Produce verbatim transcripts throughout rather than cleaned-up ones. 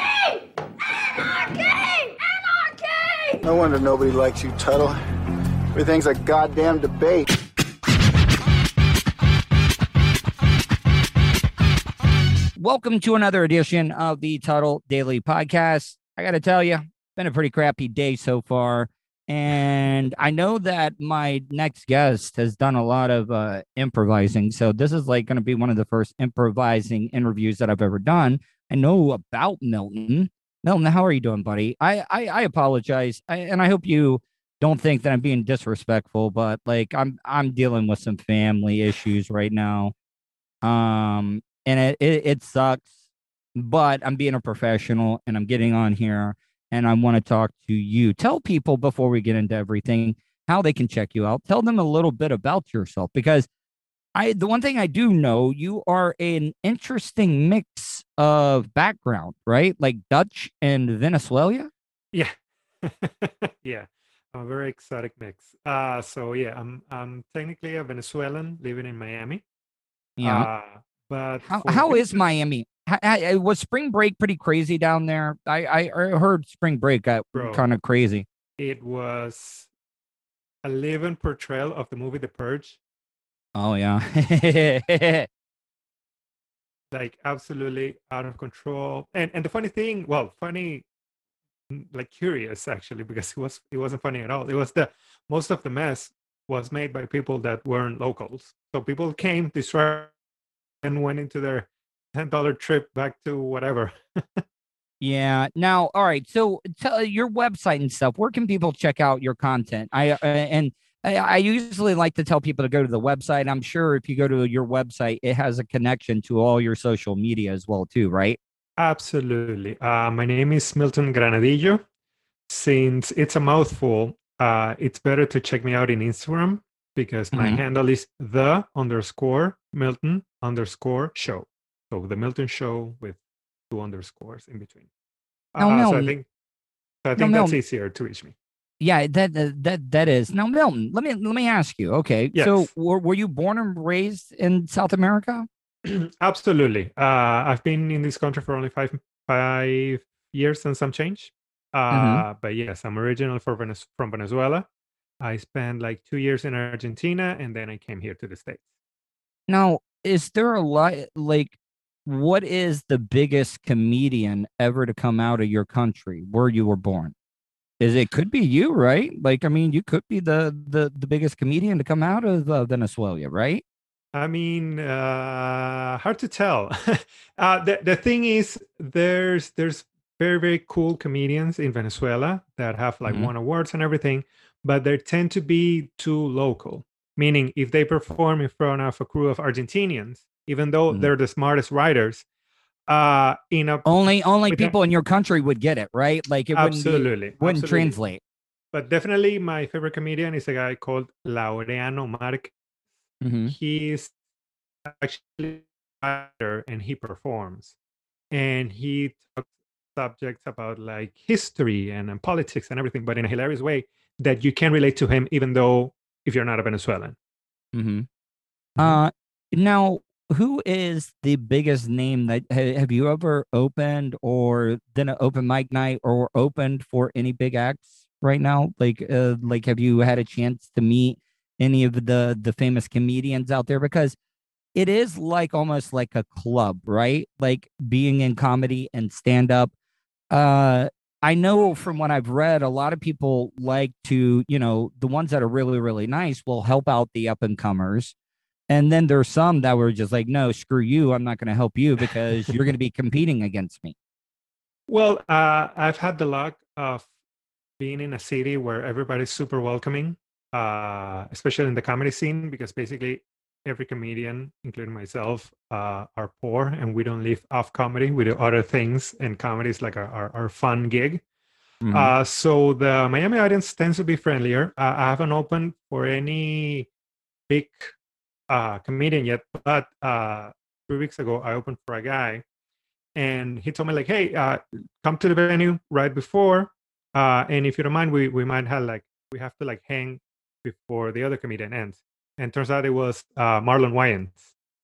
Anarchy! Anarchy! Anarchy! No wonder nobody likes you, Tuttle. Everything's a goddamn debate. Welcome to another edition of the Tuttle Daily Podcast. I gotta tell you, been a pretty crappy day so far, and I know that my next guest has done a lot of uh, improvising, so this is like going to be one of the first improvising interviews that I've ever done. I know about Milton. Milton, how are you doing, buddy? I I, I apologize, I, and I hope you don't think that I'm being disrespectful, but like I'm I'm dealing with some family issues right now, um, and it it, it sucks. But I'm being a professional, and I'm getting on here. And I want to talk to you. Tell people before we get into everything how they can check you out. Tell them a little bit about yourself, because I the one thing I do know, you are an interesting mix of background, right? Like Dutch and Venezuela. Yeah, yeah, I'm a very exotic mix. Uh, so yeah, I'm I'm technically a Venezuelan living in Miami. Yeah, uh, but how, for- how is Miami? It was spring break pretty crazy down there? I, I heard spring break got kind of crazy. It was a living portrayal of the movie The Purge. Oh, yeah. Like, absolutely out of control. And and the funny thing, well, funny, like curious, actually, because it, was, it wasn't funny at all. It was the most of the mess was made by people that weren't locals. So people came, destroyed, and went into their ten dollar trip back to whatever. Yeah. Now, all right. So tell your website and stuff. Where can people check out your content? I uh, and I, I usually like to tell people to go to the website. I'm sure if you go to your website, it has a connection to all your social media as well, too, right? Absolutely. Uh, my name is Milton Granadillo. Since it's a mouthful, uh, it's better to check me out in Instagram because my mm-hmm. handle is the underscore Milton underscore show. So the Milton Show with two underscores in between. Now, uh, Milton, so I think, so I think now, that's Milton, easier to reach me. Yeah, that that that is. Now, Milton, let me let me ask you. Okay, yes. So were, were you born and raised in South America? Absolutely. Uh, I've been in this country for only five five years and some change. Uh, mm-hmm. But yes, I'm originally from from Venezuela. I spent like two years in Argentina, and then I came here to the States. Now, is there a lot like? What is the biggest comedian ever to come out of your country where you were born? Is it could be you, right? Like, I mean, you could be the the, the biggest comedian to come out of uh, Venezuela, right? I mean, uh, hard to tell. uh, the the thing is, there's there's very very cool comedians in Venezuela that have like mm-hmm. won awards and everything, but they tend to be too local. Meaning, if they perform in front of a crew of Argentinians, even though mm. they're the smartest writers, uh, in a only only people them. in your country would get it, right? Like it wouldn't absolutely be, wouldn't absolutely. translate. But definitely, my favorite comedian is a guy called Laureano Marc. Mm-hmm. He's actually a writer, and he performs, and he talks subjects about like history and, and politics and everything, but in a hilarious way that you can relate to him, even though if you're not a Venezuelan. Mm-hmm. Uh, now. Who is the biggest name that have you ever opened or done an open mic night or opened for any big acts right now? Like, uh, like, have you had a chance to meet any of the, the famous comedians out there? Because it is like almost like a club, right? Like being in comedy and stand up. Uh, I know from what I've read, a lot of people like to, you know, the ones that are really, really nice will help out the up and comers. And then there's some that were just like, no, screw you. I'm not going to help you because you're going to be competing against me. Well, uh, I've had the luck of being in a city where everybody's super welcoming, uh, especially in the comedy scene, because basically every comedian, including myself, uh, are poor and we don't live off comedy. We do other things, and comedy is like our, our, our fun gig. Mm-hmm. Uh, so the Miami audience tends to be friendlier. Uh, I haven't opened for any big uh, comedian yet, but uh, three weeks ago, I opened for a guy. And he told me, like, hey, uh, come to the venue right before. Uh, and if you don't mind, we, we might have, like, we have to, like, hang before the other comedian ends. And turns out it was uh, Marlon Wayans.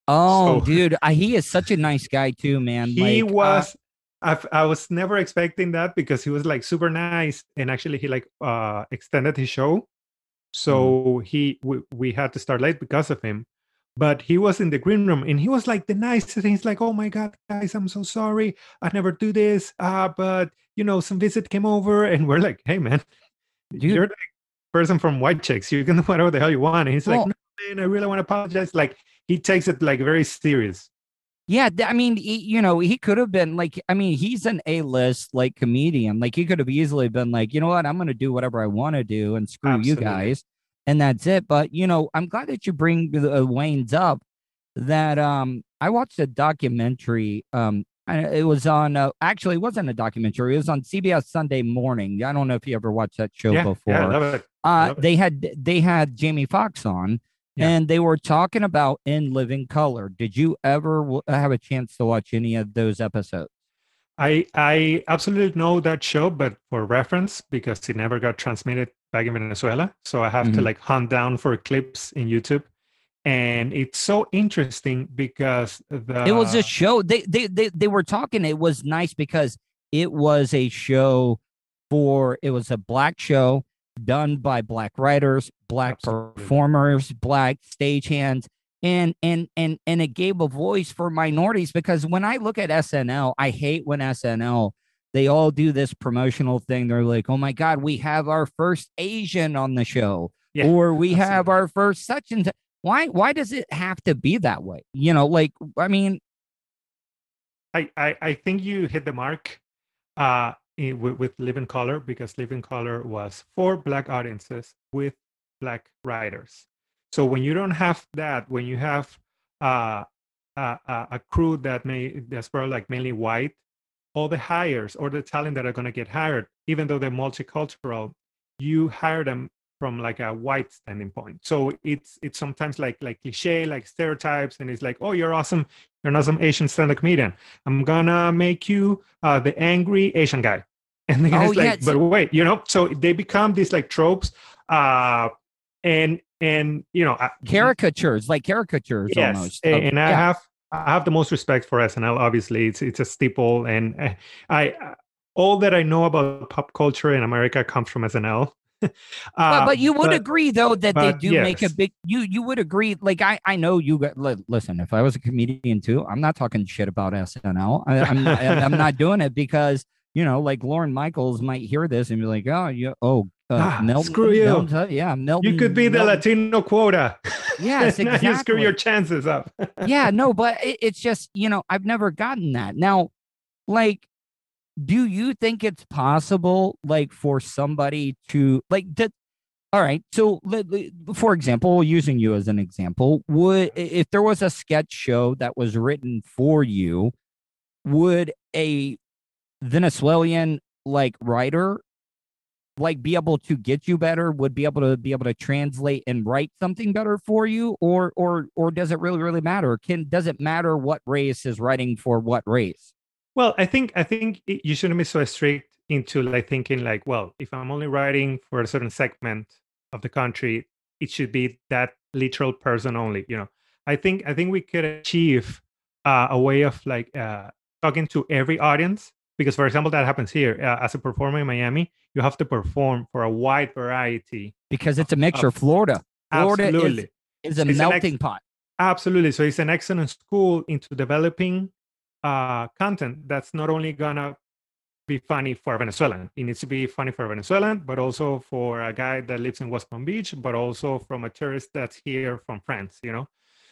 Oh, so, dude. Uh, he is such a nice guy, too, man. He like, was. Uh, I, I was never expecting that because he was, like, super nice. And actually, he, like, uh, extended his show. So mm. he we, we had to start late because of him. But he was in the green room, and he was like the nicest thing. He's like, oh, my God, guys, I'm so sorry. I never do this. Uh, but, you know, some visit came over, and we're like, hey, man, dude, you're the person from White Chicks. You can do whatever the hell you want. And he's well, like, no, man, I really want to apologize. Like, he takes it, like, very serious. Yeah, I mean, he, you know, he could have been like, I mean, he's an A-list, like, comedian. Like, he could have easily been like, you know what, I'm going to do whatever I want to do and screw Absolutely. You guys. And that's it. But, you know, I'm glad that you bring uh, Wayne's up that um, I watched a documentary. Um, it was on uh, actually it wasn't a documentary. It was on C B S Sunday morning. I don't know if you ever watched that show yeah, before. Yeah, I love it. I love uh, they had they had Jamie Foxx on yeah. and they were talking about In Living Color. Did you ever w- have a chance to watch any of those episodes? I, I absolutely know that show, but for reference, because it never got transmitted back in Venezuela. So I have mm-hmm. to like hunt down for clips in YouTube. And it's so interesting because the it was a show. They, they they they were talking. It was nice because it was a show for it was a black show done by black writers, black absolutely. Performers, black stagehands. And and and and it gave a voice for minorities, because when I look at S N L, I hate when S N L, they all do this promotional thing. They're like, oh, my God, we have our first Asian on the show yeah, or we absolutely. Have our first such and such. Why? Why does it have to be that way? You know, like, I mean. I, I, I think you hit the mark uh, with, with Living Color, because Living Color was for black audiences with black writers. So when you don't have that, when you have uh, a, a crew that may that's probably like mainly white, all the hires or the talent that are going to get hired, even though they're multicultural, you hire them from like a white standing point. So it's it's sometimes like like cliche, like stereotypes, and it's like, oh, you're awesome, you're an awesome Asian stand-up comedian. I'm gonna make you uh, the angry Asian guy, and the guy's oh, like, yeah, but wait, you know. So they become these like tropes, uh, and. And, you know, I, caricatures, like caricatures. Yes. Almost. And, and I yeah. have I have the most respect for S N L. Obviously, it's it's a staple. And I all that I know about pop culture in America comes from S N L. uh, but, but you would but, agree, though, that but, they do yes. make a big you you would agree. Like, I, I know you got, listen, if I was a comedian, too, I'm not talking shit about S N L. I, I'm, I'm not doing it because, you know, like Lorne Michaels might hear this and be like, oh, you oh. Uh, ah, Milton, screw you. Milton, yeah, Milton, you could be the Milton. Latino quota. Yes, exactly. You screw your chances up. Yeah, no, but it, it's just, you know, I've never gotten that. Now, like, do you think it's possible, like, for somebody to, like, to, all right, so, for example, using you as an example, would, if there was a sketch show that was written for you, would a Venezuelan, like, writer like be able to get you better, would be able to be able to translate and write something better for you, or or or does it really really matter? Can does it matter what race is writing for what race? Well, I think I think you shouldn't be so strict into like thinking like, well, if I'm only writing for a certain segment of the country, it should be that literal person only. You know, I think I think we could achieve uh, a way of like uh, talking to every audience. Because, for example, that happens here. Uh, as a performer in Miami, you have to perform for a wide variety. Because it's a mixture. Of, Florida. Florida absolutely. Is, is a it's melting ex- pot. Absolutely. So it's an excellent school into developing uh, content that's not only going to be funny for a Venezuelan. It needs to be funny for a Venezuelan, but also for a guy that lives in West Palm Beach, but also from a tourist that's here from France, you know?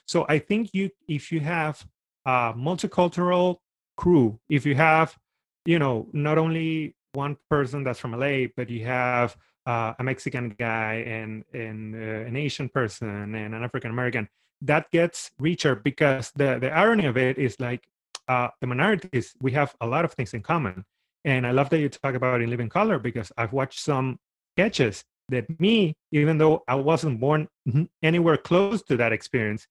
So I think you, if you have a multicultural crew, if you have, you know, not only one person that's from L A, but you have uh, a Mexican guy and, and uh, an Asian person and an African-American, that gets richer, because the, the irony of it is like uh, the minorities, we have a lot of things in common. And I love that you talk about In Living Color, because I've watched some sketches that me, even though I wasn't born anywhere close to that experience,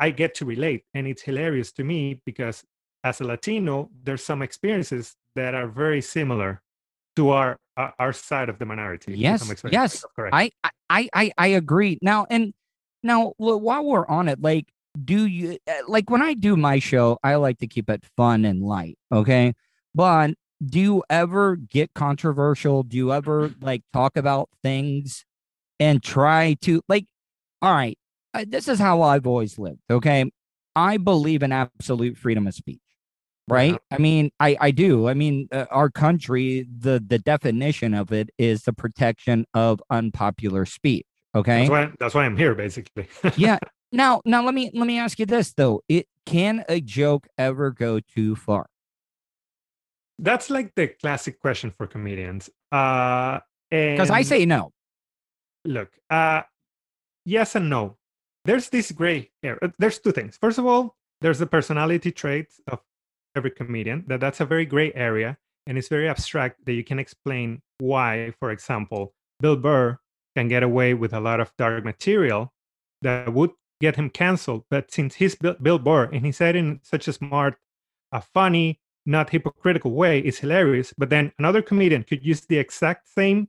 I get to relate. And it's hilarious to me because as a Latino, there's some experiences that are very similar to our our, our side of the minority. Yes, yes, correct. I, I, I, I agree. Now, and now while we're on it, like, do you, like when I do my show, I like to keep it fun and light. Okay. But do you ever get controversial? Do you ever like talk about things and try to like, all right, uh, this is how I've always lived. Okay. I believe in absolute freedom of speech. Right. Yeah. I mean, I, I do. I mean, uh, our country, the, the definition of it is the protection of unpopular speech. Okay. That's why, that's why I'm here, basically. Yeah. Now, now let me, let me ask you this though. It can a joke ever go too far? That's like the classic question for comedians. Uh, because I say no. Look, uh, yes and no. There's this gray area. There's two things. First of all, there's the personality traits of every comedian. That that's a very gray area, and it's very abstract that you can explain why, for example, Bill Burr can get away with a lot of dark material that would get him canceled. But since he's Bill Burr, and he said in such a smart, a funny, not hypocritical way, it's hilarious. But then another comedian could use the exact same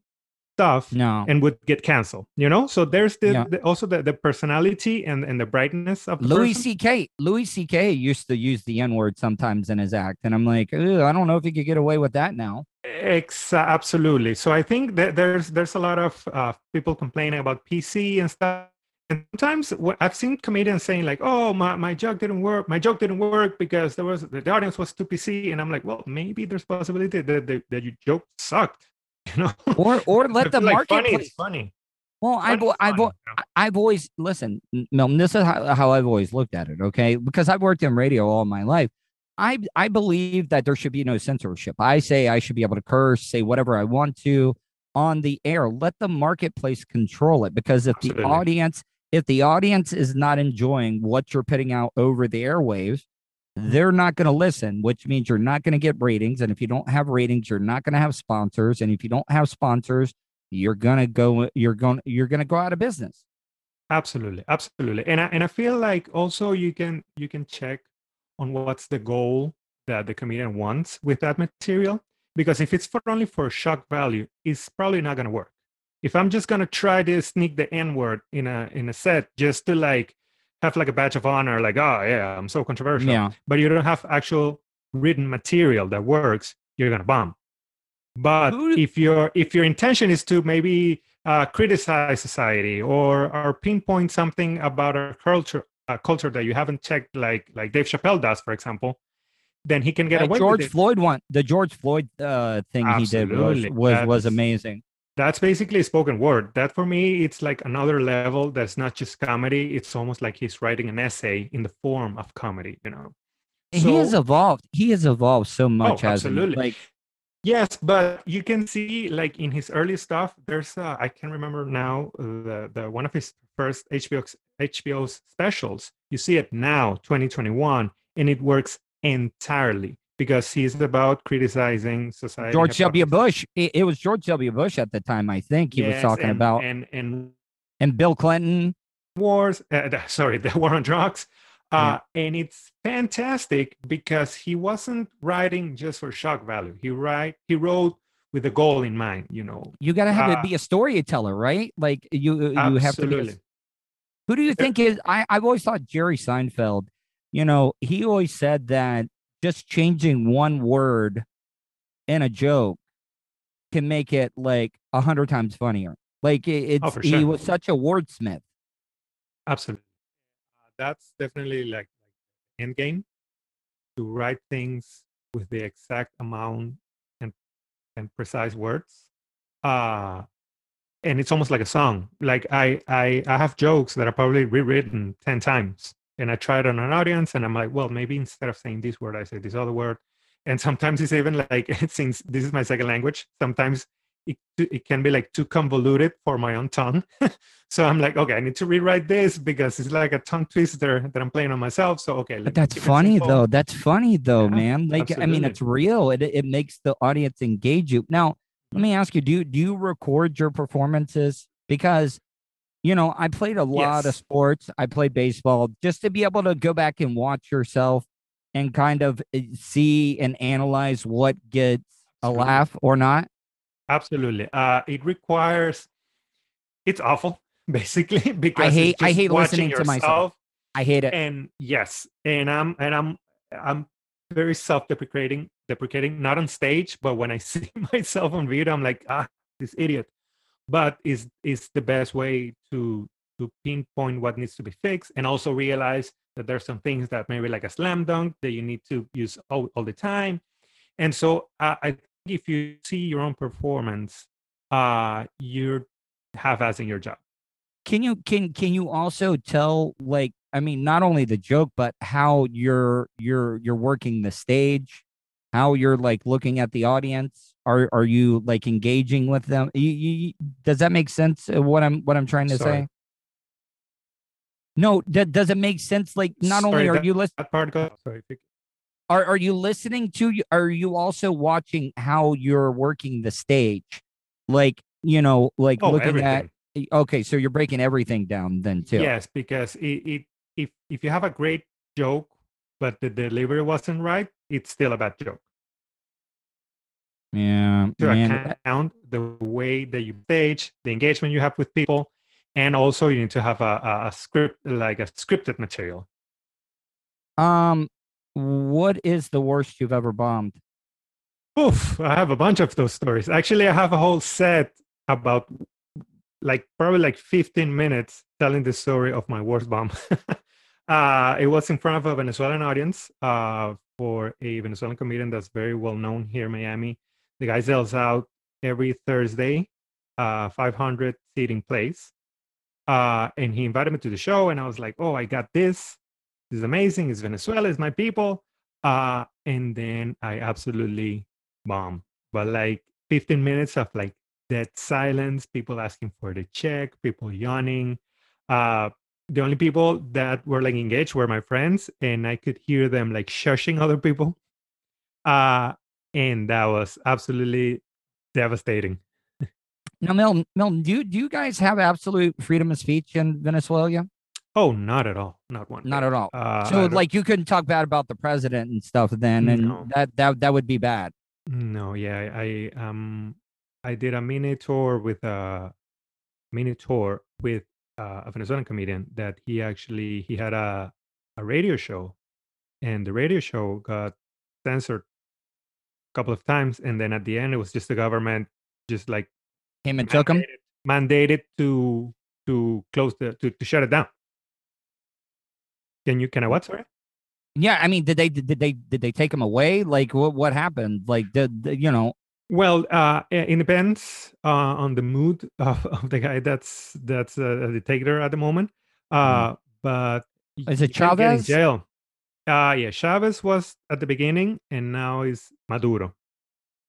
stuff no. and would get canceled, you know? So there's the, yeah. the also the, the personality and, and the brightness of the Louis C K. Louis C K used to use the N-word sometimes in his act. And I'm like, I don't know if he could get away with that now. Ex- absolutely. So I think that there's, there's a lot of uh, people complaining about P C and stuff. And sometimes what I've seen comedians saying like, oh, my, my joke didn't work. My joke didn't work because there was the audience was too P C. And I'm like, well, maybe there's possibility that, that, that your joke sucked, you know? Or or let the like marketplace. Funny is funny. Well, funny I've, funny, I've, you know? I've always, listen, Milton, this is how, how I've always looked at it, okay? Because I've worked in radio all my life. I I believe that there should be no censorship. I say I should be able to curse, say whatever I want to on the air. Let the marketplace control it, because if Absolutely. the audience... If the audience is not enjoying what you're putting out over the airwaves, they're not going to listen, which means you're not going to get ratings. And if you don't have ratings, you're not going to have sponsors. And if you don't have sponsors, you're going to go, you're going, you're going to go out of business. Absolutely. Absolutely. And I, and I feel like also you can, you can check on what's the goal that the comedian wants with that material, because if it's for only for shock value, it's probably not going to work. If I'm just gonna try to sneak the N-word in a in a set just to like have like a badge of honor, like, oh yeah, I'm so controversial. Yeah. But you don't have actual written material that works, you're gonna bomb. But Who? if your if your intention is to maybe uh, criticize society or or pinpoint something about our culture, a culture that you haven't checked, like like Dave Chappelle does, for example, then he can get yeah, away George with it. Floyd one, the George Floyd uh, thing Absolutely. he did was was, was amazing. That's basically a spoken word. That for me, it's like another level that's not just comedy. It's almost like he's writing an essay in the form of comedy, you know? So, he has evolved. He has evolved so much. Oh, absolutely. Like, yes, but you can see like in his early stuff, there's, uh, I can remember now, the, the one of his first H B O, H B O specials. You see it now, twenty twenty-one, and it works entirely. Because he's about criticizing society. George W. Bush. It, it was George W. Bush at the time, I think he yes, was talking and, about. And, and and Bill Clinton. Wars. Uh, sorry, the war on drugs. Uh, yeah. And it's fantastic because he wasn't writing just for shock value. He write he wrote with a goal in mind, you know. You got to have uh, to be a storyteller, right? Like you, you absolutely. have to be. A, who do you think is? I, I've always thought Jerry Seinfeld, you know, he always said that just changing one word in a joke can make it like a hundred times funnier. Like it's, oh, sure. He was such a wordsmith. Absolutely. Uh, that's definitely like end game, to write things with the exact amount and and precise words. Uh, and it's almost like a song. Like I, I, I have jokes that are probably rewritten ten times. And I try it on an audience and I'm like, well, maybe instead of saying this word, I say this other word. And sometimes it's even like, since this is my second language, sometimes it it can be like too convoluted for my own tongue. So I'm like, okay, I need to rewrite this because it's like a tongue twister that I'm playing on myself. So, okay. But that's funny though. That's funny though, yeah, man. Like, absolutely. I mean, it's real. It it makes the audience engage you. Now, let me ask you, do you, do you record your performances? Because, you know, I played a lot yes. of sports. I played baseball just to be able to go back and watch yourself and kind of see and analyze what gets a Absolutely. Laugh or not. Absolutely. Uh, it requires, it's awful, basically, because I hate, I hate listening to myself. I hate it. And yes. And I'm, and I'm, I'm very self-deprecating, deprecating, not on stage, but when I see myself on video, I'm like, ah, this idiot. But is is the best way to to pinpoint what needs to be fixed, and also realize that there's some things that maybe like a slam dunk that you need to use all, all the time. And so uh, I think if you see your own performance, uh, you're half-assing your job. Can you can can you also tell, like, I mean, not only the joke, but how you're you're you're working the stage, how you're like looking at the audience? Are are you like engaging with them? You, you, does that make sense? What I'm what I'm trying to Sorry. Say. No, that does it make sense? Like, not Sorry, only are that, you listening. Are are you listening to? Are you also watching how you're working the stage? Like, you know, like oh, looking everything. At. Okay, so you're breaking everything down then too. Yes, because it, it if if you have a great joke but the delivery wasn't right, it's still a bad joke. Yeah, to man. Account the way that you stage, the engagement you have with people, and also you need to have a, a, a script, like a scripted material. Um, what is the worst you've ever bombed? Oof, I have a bunch of those stories. Actually, I have a whole set about like probably like fifteen minutes telling the story of my worst bomb. uh, it was in front of a Venezuelan audience uh, for a Venezuelan comedian that's very well known here in Miami. The guy sells out every Thursday, uh, five hundred seating place. Uh, and he invited me to the show. And I was like, oh, I got this. This is amazing. It's Venezuela. It's my people. Uh, and then I absolutely bombed. But like fifteen minutes of like dead silence, people asking for the check, people yawning. Uh, the only people that were like engaged were my friends. And I could hear them like shushing other people. Uh, And that was absolutely devastating. Now, Milton, Milton, do, do you guys have absolute freedom of speech in Venezuela? Oh, not at all. Not one. Not at all. Uh, so, like, you couldn't talk bad about the president and stuff then, and no. that, that that would be bad. No, yeah. I um I did a mini tour with a mini tour with uh, a Venezuelan comedian that he actually, he had a, a radio show, and the radio show got censored couple of times, and then at the end it was just the government just like came and mandated, took him mandated to to close the to, to shut it down. Can you can I what sorry? Yeah, I mean, did they did they did they take him away? Like what what happened? Like did, did you know? Well, uh, it depends uh, on the mood of, of the guy that's that's uh, the dictator at the moment. Uh, mm. But is it Chavez? In jail. Uh, yeah, Chavez was at the beginning, and now is Maduro.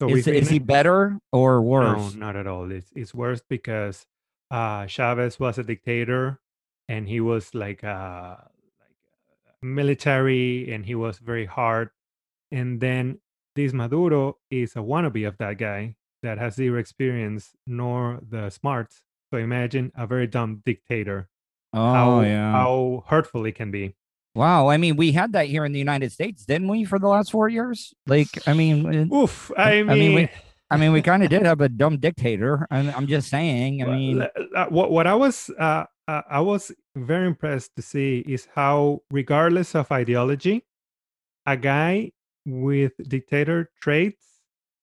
So is, is he better or worse? No, not at all. It's it's worse because uh, Chavez was a dictator, and he was like uh, like military, and he was very hard. And then this Maduro is a wannabe of that guy that has zero experience nor the smarts. So imagine a very dumb dictator. Oh, how, yeah. How hurtful it can be. Wow, I mean, we had that here in the United States, didn't we, for the last four years? Like, I mean, oof, I mean, I mean, we, I mean, we kind of did have a dumb dictator. I'm, I'm just saying. I mean, what what I was uh, I was very impressed to see is how, regardless of ideology, a guy with dictator traits,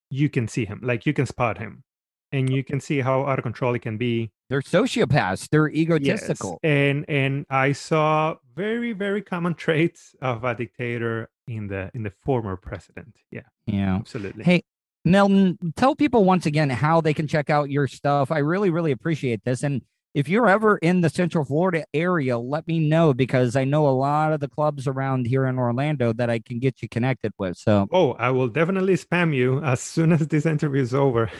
you can see him, like you can spot him, and you can see how out of control it can be. They're sociopaths. They're egotistical. Yes. And and I saw very, very common traits of a dictator in the in the former president. Yeah. Yeah. Absolutely. Hey, Milton, tell people once again how they can check out your stuff. I really, really appreciate this. And if you're ever in the Central Florida area, let me know, because I know a lot of the clubs around here in Orlando that I can get you connected with. So, oh, I will definitely spam you as soon as this interview is over.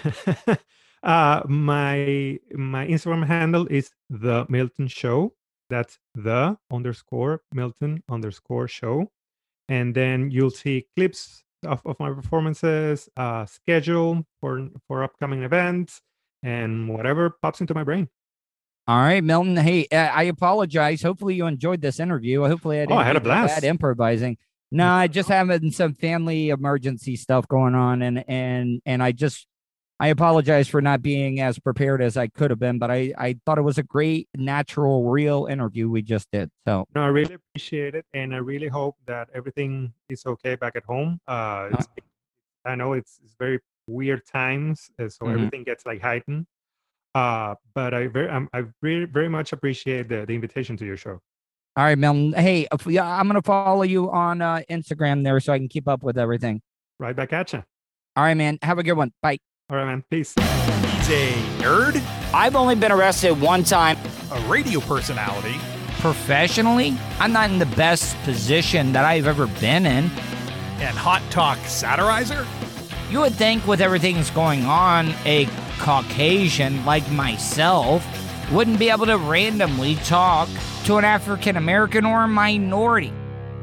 uh, my my Instagram handle is The Milton Show. That's the underscore Milton underscore show. And then you'll see clips of, of my performances, uh, schedule for, for upcoming events, and whatever pops into my brain. All right, Milton. Hey, I apologize. Hopefully you enjoyed this interview. Hopefully I didn't oh, I had a blast. Bad improvising. No, I just having some family emergency stuff going on, and and and I just I apologize for not being as prepared as I could have been, but I, I thought it was a great, natural, real interview we just did. So no, I really appreciate it, and I really hope that everything is okay back at home. Uh, it's, uh, I know it's, it's very weird times, so mm-hmm. everything gets like heightened. Uh, but I very, I'm, I very, very much appreciate the, the invitation to your show. All right, Milton. Hey, I'm going to follow you on uh, Instagram there so I can keep up with everything. Right back at you. All right, man. Have a good one. Bye. All right, man. Peace. D J nerd. I've only been arrested one time. A radio personality. Professionally, I'm not in the best position that I've ever been in. And hot talk satirizer. You would think with everything that's going on, a Caucasian like myself wouldn't be able to randomly talk to an African-American or a minority.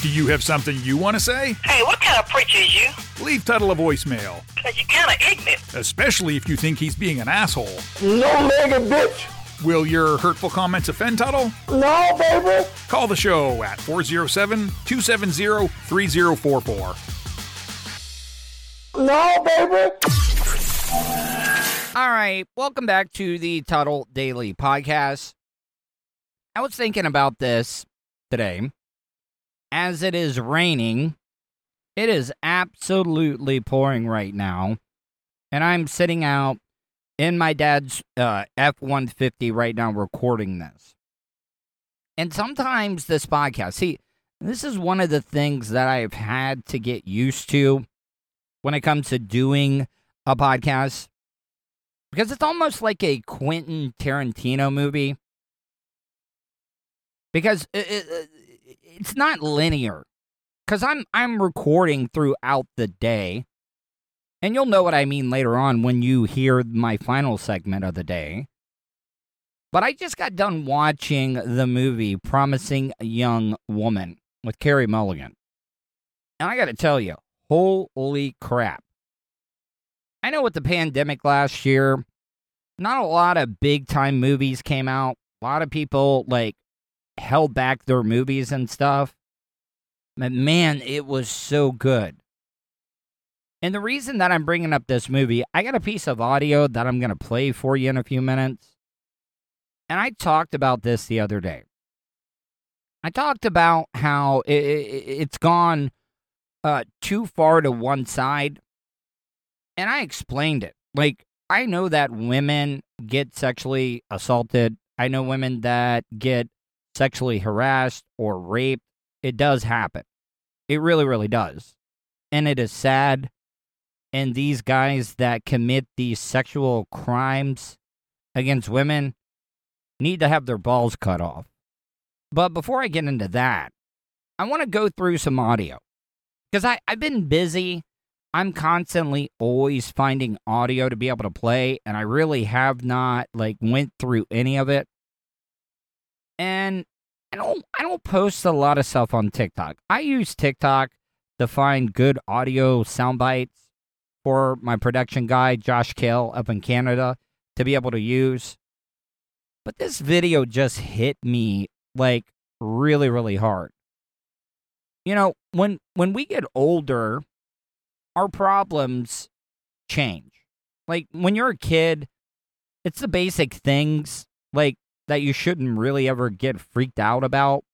Do you have something you want to say? Hey, what kind of preacher is you? Leave Tuttle a voicemail. Because you're kind of ignorant. Especially if you think he's being an asshole. No mega bitch. Will your hurtful comments offend Tuttle? No, baby. Call the show at four oh seven, two seven oh, three oh four four. No, baby. All right, welcome back to the Tuttle Daily Podcast. I was thinking about this today. As it is raining, it is absolutely pouring right now, and I'm sitting out in my dad's uh, F one fifty right now recording this. And sometimes this podcast, see, this is one of the things that I've had to get used to when it comes to doing a podcast, because it's almost like a Quentin Tarantino movie, because it, it, It's not linear, because I'm I'm recording throughout the day, and you'll know what I mean later on when you hear my final segment of the day. But I just got done watching the movie Promising Young Woman with Carrie Mulligan, and I got to tell you, holy crap. I know with the pandemic last year, not a lot of big-time movies came out. A lot of people, like, held back their movies and stuff. But man, it was so good. And the reason that I'm bringing up this movie, I got a piece of audio that I'm going to play for you in a few minutes. And I talked about this the other day. I talked about how it, it, it's gone uh, too far to one side. And I explained it. Like, I know that women get sexually assaulted. I know women that get sexually harassed or raped. It does happen. It really, really does. And it is sad. And these guys that commit these sexual crimes against women need to have their balls cut off. But before I get into that, I want to go through some audio. Because I, I've been busy. I'm constantly always finding audio to be able to play. And I really have not, like, went through any of it. And I don't I don't post a lot of stuff on TikTok. I use TikTok to find good audio sound bites. for my production guy, Josh Kale, up in Canada, to be able to use. But this video just hit me, like, really, really hard. You know, when when we get older, our problems change. Like, when you're a kid, it's the basic things, like, that you shouldn't really ever get freaked out about.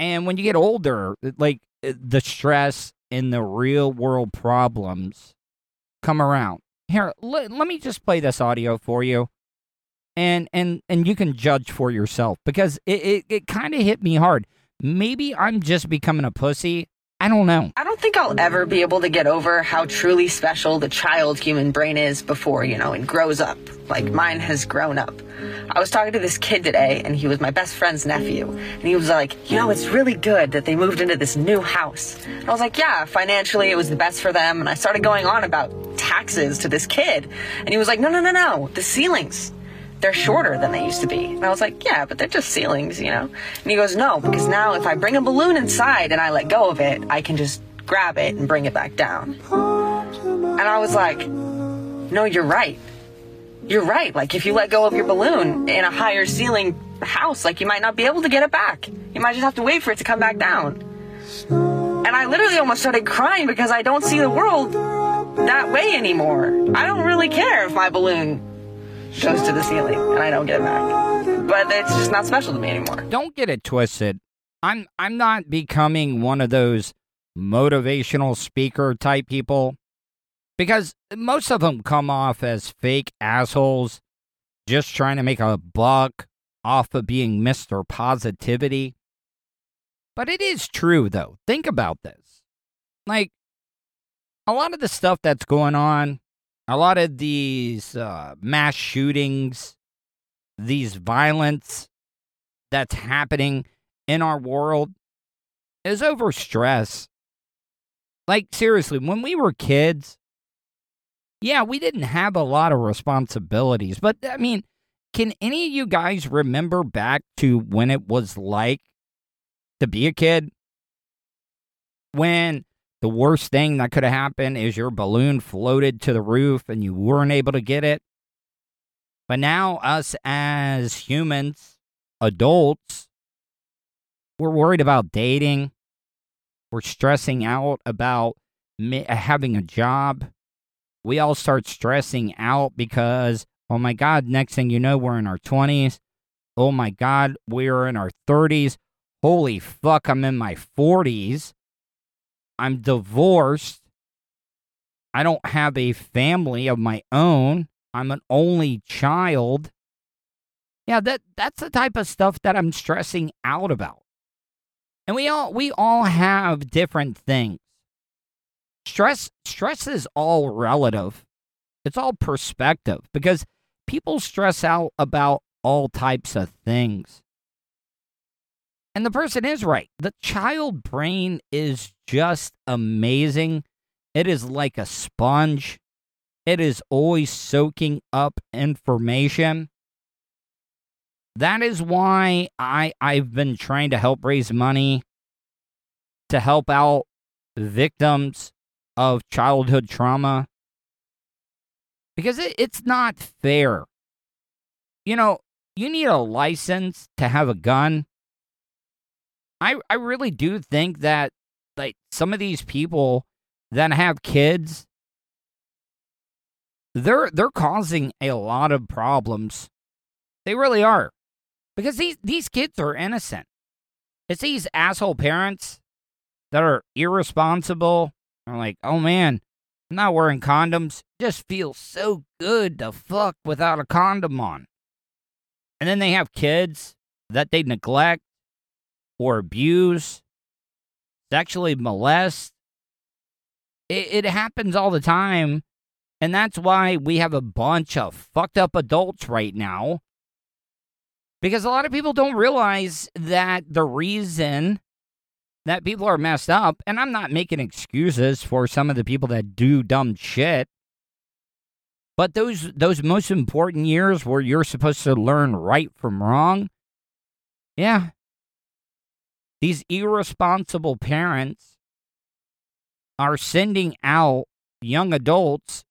And when you get older, like, the stress and the real-world problems come around. Here, let, let me just play this audio for you, and and, and you can judge for yourself, because it, it, it kind of hit me hard. Maybe I'm just becoming a pussy. I don't know. I don't think I'll ever be able to get over how truly special the child human brain is before, you know, it grows up. Like, mine has grown up. I was talking to this kid today, and he was my best friend's nephew. And he was like, you know, it's really good that they moved into this new house. And I was like, yeah, financially it was the best for them. And I started going on about taxes to this kid. And he was like, no, no, no, no, the ceilings, they're shorter than they used to be. And I was like, yeah, but they're just ceilings, you know? And he goes, no, because now if I bring a balloon inside and I let go of it, I can just grab it and bring it back down. And I was like, no, you're right. You're right. Like, if you let go of your balloon in a higher ceiling house, like, you might not be able to get it back. You might just have to wait for it to come back down. And I literally almost started crying, because I don't see the world that way anymore. I don't really care if my balloon goes to the ceiling and I don't get it back. But it's just not special to me anymore. Don't get it twisted. I'm I'm not becoming one of those motivational speaker type people, because most of them come off as fake assholes just trying to make a buck off of being Mister Positivity. But it is true, though. Think about this. Like, a lot of the stuff that's going on, a lot of these uh, mass shootings, these violence that's happening in our world is over stress. Like, seriously, when we were kids, yeah, we didn't have a lot of responsibilities. But, I mean, can any of you guys remember back to when it was like to be a kid? When the worst thing that could have happened is your balloon floated to the roof and you weren't able to get it. But now us as humans, adults, we're worried about dating. We're stressing out about having a job. We all start stressing out because, oh my God, next thing you know, we're in our twenties. Oh my God, we're in our thirties. Holy fuck, I'm in my forties. I'm divorced. I don't have a family of my own. I'm an only child. Yeah, that that's the type of stuff that I'm stressing out about. And we all we all have different things. Stress stress is all relative. It's all perspective, because people stress out about all types of things. And the person is right. The child brain is just amazing. It is like a sponge. It is always soaking up information. That is why I, I've been trying to help raise money to help out victims of childhood trauma. Because it, it's not fair. You know, you need a license to have a gun. I, I really do think that, like, some of these people that have kids, they're they're causing a lot of problems. They really are. Because these, these kids are innocent. It's these asshole parents that are irresponsible. They're like, oh man, I'm not wearing condoms. It just feels so good to fuck without a condom on. And then they have kids that they neglect or abuse, sexually molest. It, it happens all the time. And that's why we have a bunch of fucked up adults right now. Because a lot of people don't realize that the reason that people are messed up, and I'm not making excuses for some of the people that do dumb shit, but those those most important years where you're supposed to learn right from wrong, yeah, these irresponsible parents are sending out young adults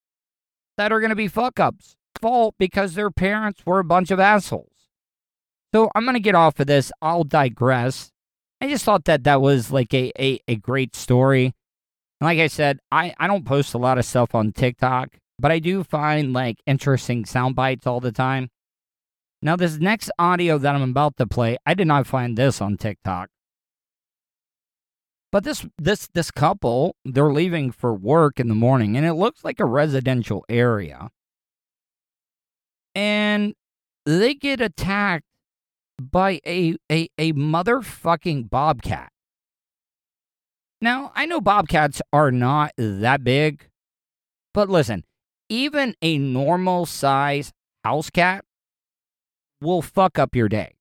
that are going to be fuck-ups. Fault because their parents were a bunch of assholes. So I'm going to get off of this. I'll digress. I just thought that that was like a, a, a great story. And like I said, I, I don't post a lot of stuff on TikTok, but I do find like interesting sound bites all the time. Now this next audio that I'm about to play, I did not find this on TikTok. But this this this couple, they're leaving for work in the morning, and it looks like a residential area. And they get attacked by a, a, a motherfucking bobcat. Now, I know bobcats are not that big, but listen, even a normal size house cat will fuck up your day.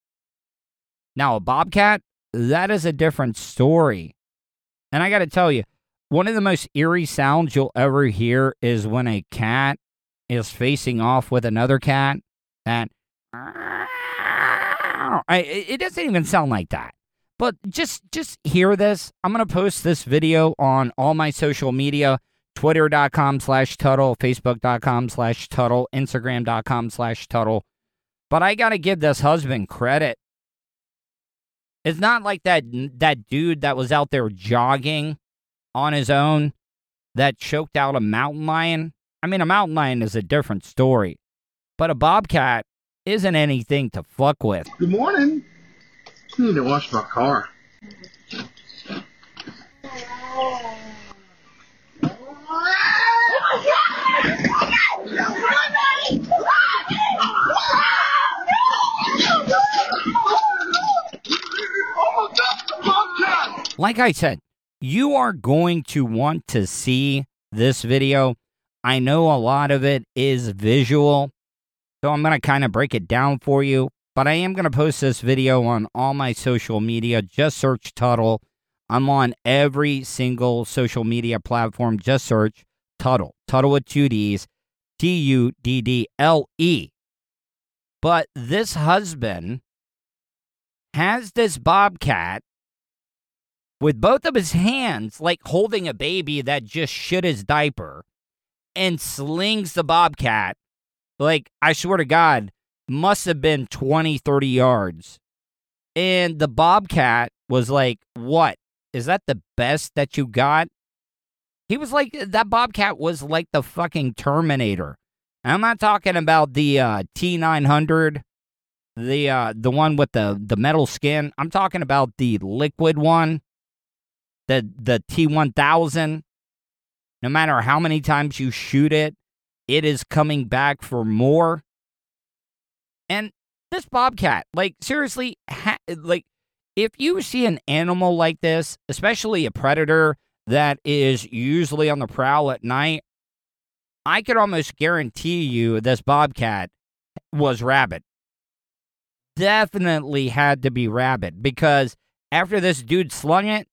Now, a bobcat, that is a different story. And I got to tell you, one of the most eerie sounds you'll ever hear is when a cat is facing off with another cat. That it doesn't even sound like that. But just just hear this. I'm going to post this video on all my social media. Twitter.com slash Tuttle. Facebook.com slash Tuttle. Instagram.com slash Tuttle. But I got to give this husband credit. It's not like that that dude that was out there jogging on his own that choked out a mountain lion. I mean, a mountain lion is a different story. But a bobcat isn't anything to fuck with. Good morning. I need to wash my car. Like I said, you are going to want to see this video. I know a lot of it is visual, so I'm going to kind of break it down for you. But I am going to post this video on all my social media. Just search Tuttle. I'm on every single social media platform. Just search Tuttle. Tuttle with two D's. T U D D L E. But this husband has this bobcat with both of his hands, like holding a baby that just shit his diaper, and slings the bobcat. Like, I swear to God, must have been twenty, thirty yards. And the bobcat was like, what? Is that the best that you got? He was like, that bobcat was like the fucking Terminator. I'm not talking about the uh, T nine hundred, the uh, the one with the, the metal skin. I'm talking about the liquid one, the the T one thousand. No matter how many times you shoot it, it is coming back for more. And this bobcat, like, seriously, ha- like, if you see an animal like this, especially a predator that is usually on the prowl at night, I could almost guarantee you this bobcat was rabid. Definitely had to be rabid, because after this dude slung it,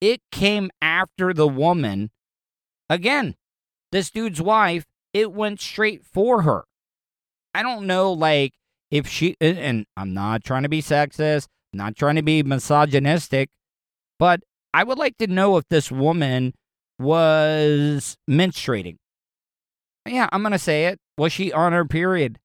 it came after the woman. Again, this dude's wife, it went straight for her. I don't know, like, if she, and I'm not trying to be sexist, not trying to be misogynistic, but I would like to know if this woman was menstruating. Yeah, I'm going to say it. Was she on her period?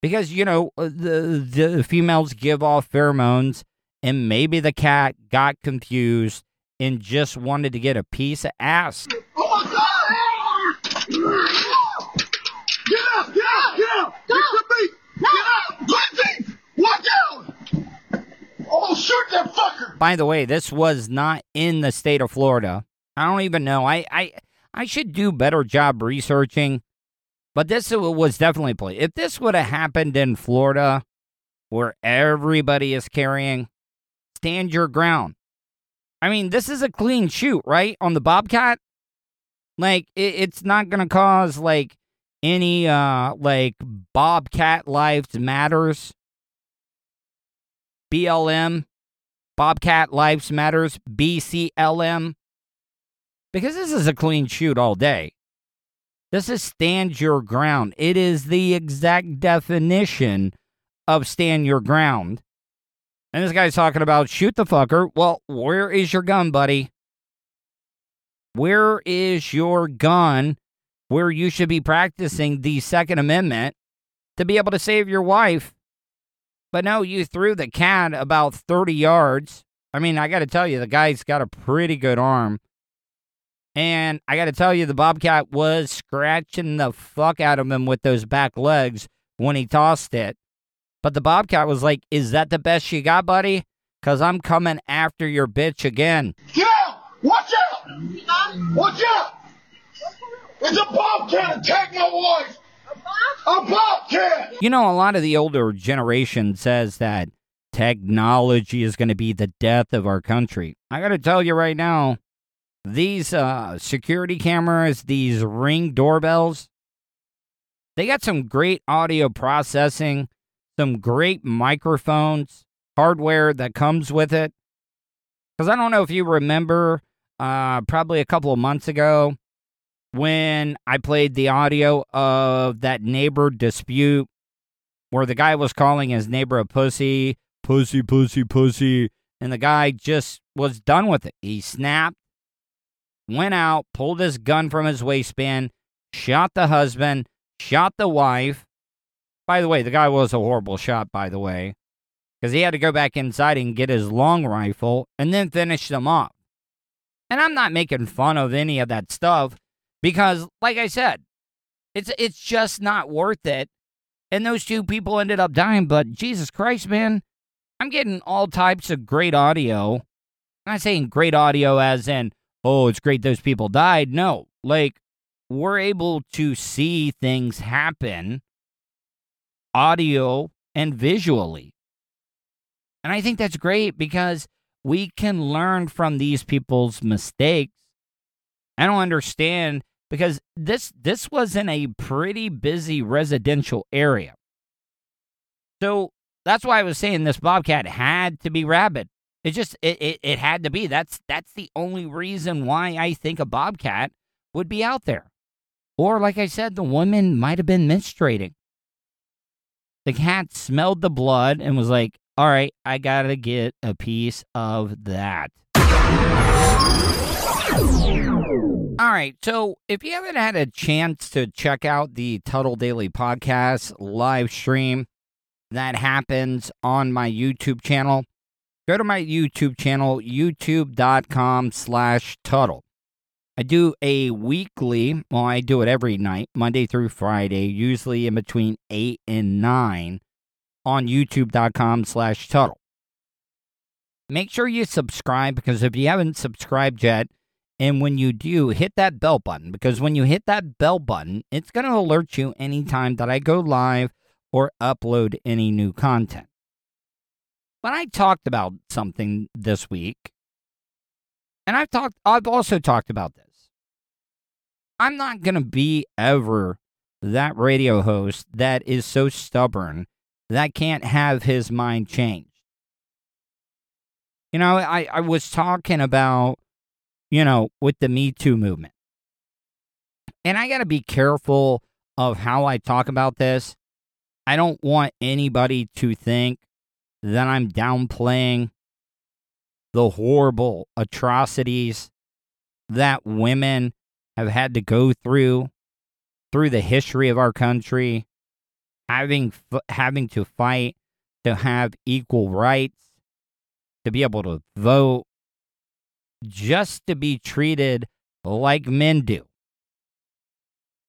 Because, you know, the, the females give off pheromones, and maybe the cat got confused and just wanted to get a piece of ass. Oh my God! Get up! Get up! Get up! Get up! Get up! Black feet! Watch out! Oh, shoot that fucker! By the way, this was not in the state of Florida. I don't even know. I I, I should do a better job researching, but this was definitely played. If this would have happened in Florida, where everybody is carrying, stand your ground. I mean, this is a clean shoot, right? On the bobcat? Like, it, it's not going to cause, like, any, uh, like, Bobcat Lives Matters. B L M. Bobcat Lives Matters. B C L M. Because this is a clean shoot all day. This is stand your ground. It is the exact definition of stand your ground. And this guy's talking about shoot the fucker. Well, where is your gun, buddy? Where is your gun where you should be practicing the Second Amendment to be able to save your wife? But no, you threw the cat about thirty yards. I mean, I got to tell you, the guy's got a pretty good arm. And I got to tell you, the bobcat was scratching the fuck out of him with those back legs when he tossed it. But the bobcat was like, is that the best you got, buddy? Because I'm coming after your bitch again. Yeah, watch out! Watch out! It's a bobcat attacking my wife! A bobcat! You know, a lot of the older generation says that technology is going to be the death of our country. I got to tell you right now, these uh, security cameras, these Ring doorbells, they got some great audio processing, some great microphones, hardware that comes with it. Because I don't know if you remember, uh, probably a couple of months ago, when I played the audio of that neighbor dispute where the guy was calling his neighbor a pussy, pussy, pussy, pussy, and the guy just was done with it. He snapped, went out, pulled his gun from his waistband, shot the husband, shot the wife. By the way, the guy was a horrible shot, by the way, because he had to go back inside and get his long rifle and then finish them off. And I'm not making fun of any of that stuff because, like I said, it's it's just not worth it. And those two people ended up dying, but Jesus Christ, man, I'm getting all types of great audio. I'm not saying great audio as in, oh, it's great those people died. No, like, we're able to see things happen, audio and visually. And I think that's great because we can learn from these people's mistakes. I don't understand because this this was in a pretty busy residential area. So that's why I was saying this bobcat had to be rabid. It just, it, it, it had to be. That's that's the only reason why I think a bobcat would be out there. Or like I said, the woman might have been menstruating. The cat smelled the blood and was like, all right, I gotta get a piece of that. All right, so if you haven't had a chance to check out the Tuttle Daily Podcast live stream that happens on my YouTube channel, go to my YouTube channel, youtube.com slash Tuttle. I do a weekly, well, I do it every night, Monday through Friday, usually in between eight and nine on youtube.com slash Tuttle. Make sure you subscribe because if you haven't subscribed yet, and when you do, hit that bell button because when you hit that bell button, it's going to alert you anytime that I go live or upload any new content. But I talked about something this week, and I've talked. I've also talked about this. I'm not going to be ever that radio host that is so stubborn that can't have his mind changed. You know, I, I was talking about, you know, with the Me Too movement. And I got to be careful of how I talk about this. I don't want anybody to think that I'm downplaying the horrible atrocities that women have had to go through, through the history of our country, having having to fight to have equal rights, to be able to vote, just to be treated like men do.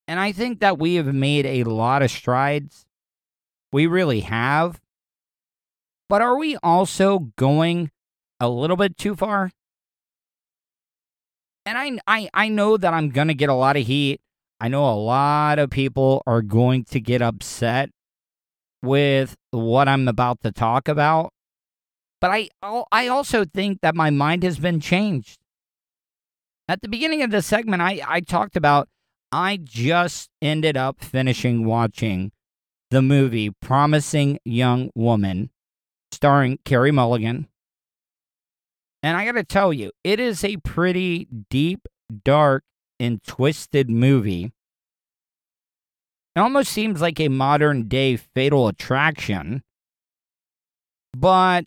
And I think that we have made a lot of strides. We really have. But are we also going a little bit too far? And I, I, I know that I'm going to get a lot of heat. I know a lot of people are going to get upset with what I'm about to talk about. But I, I also think that my mind has been changed. At the beginning of this segment, I, I talked about I just ended up finishing watching the movie Promising Young Woman, starring Carrie Mulligan. And I gotta tell you, it is a pretty deep, dark, and twisted movie. It almost seems like a modern day Fatal Attraction. But,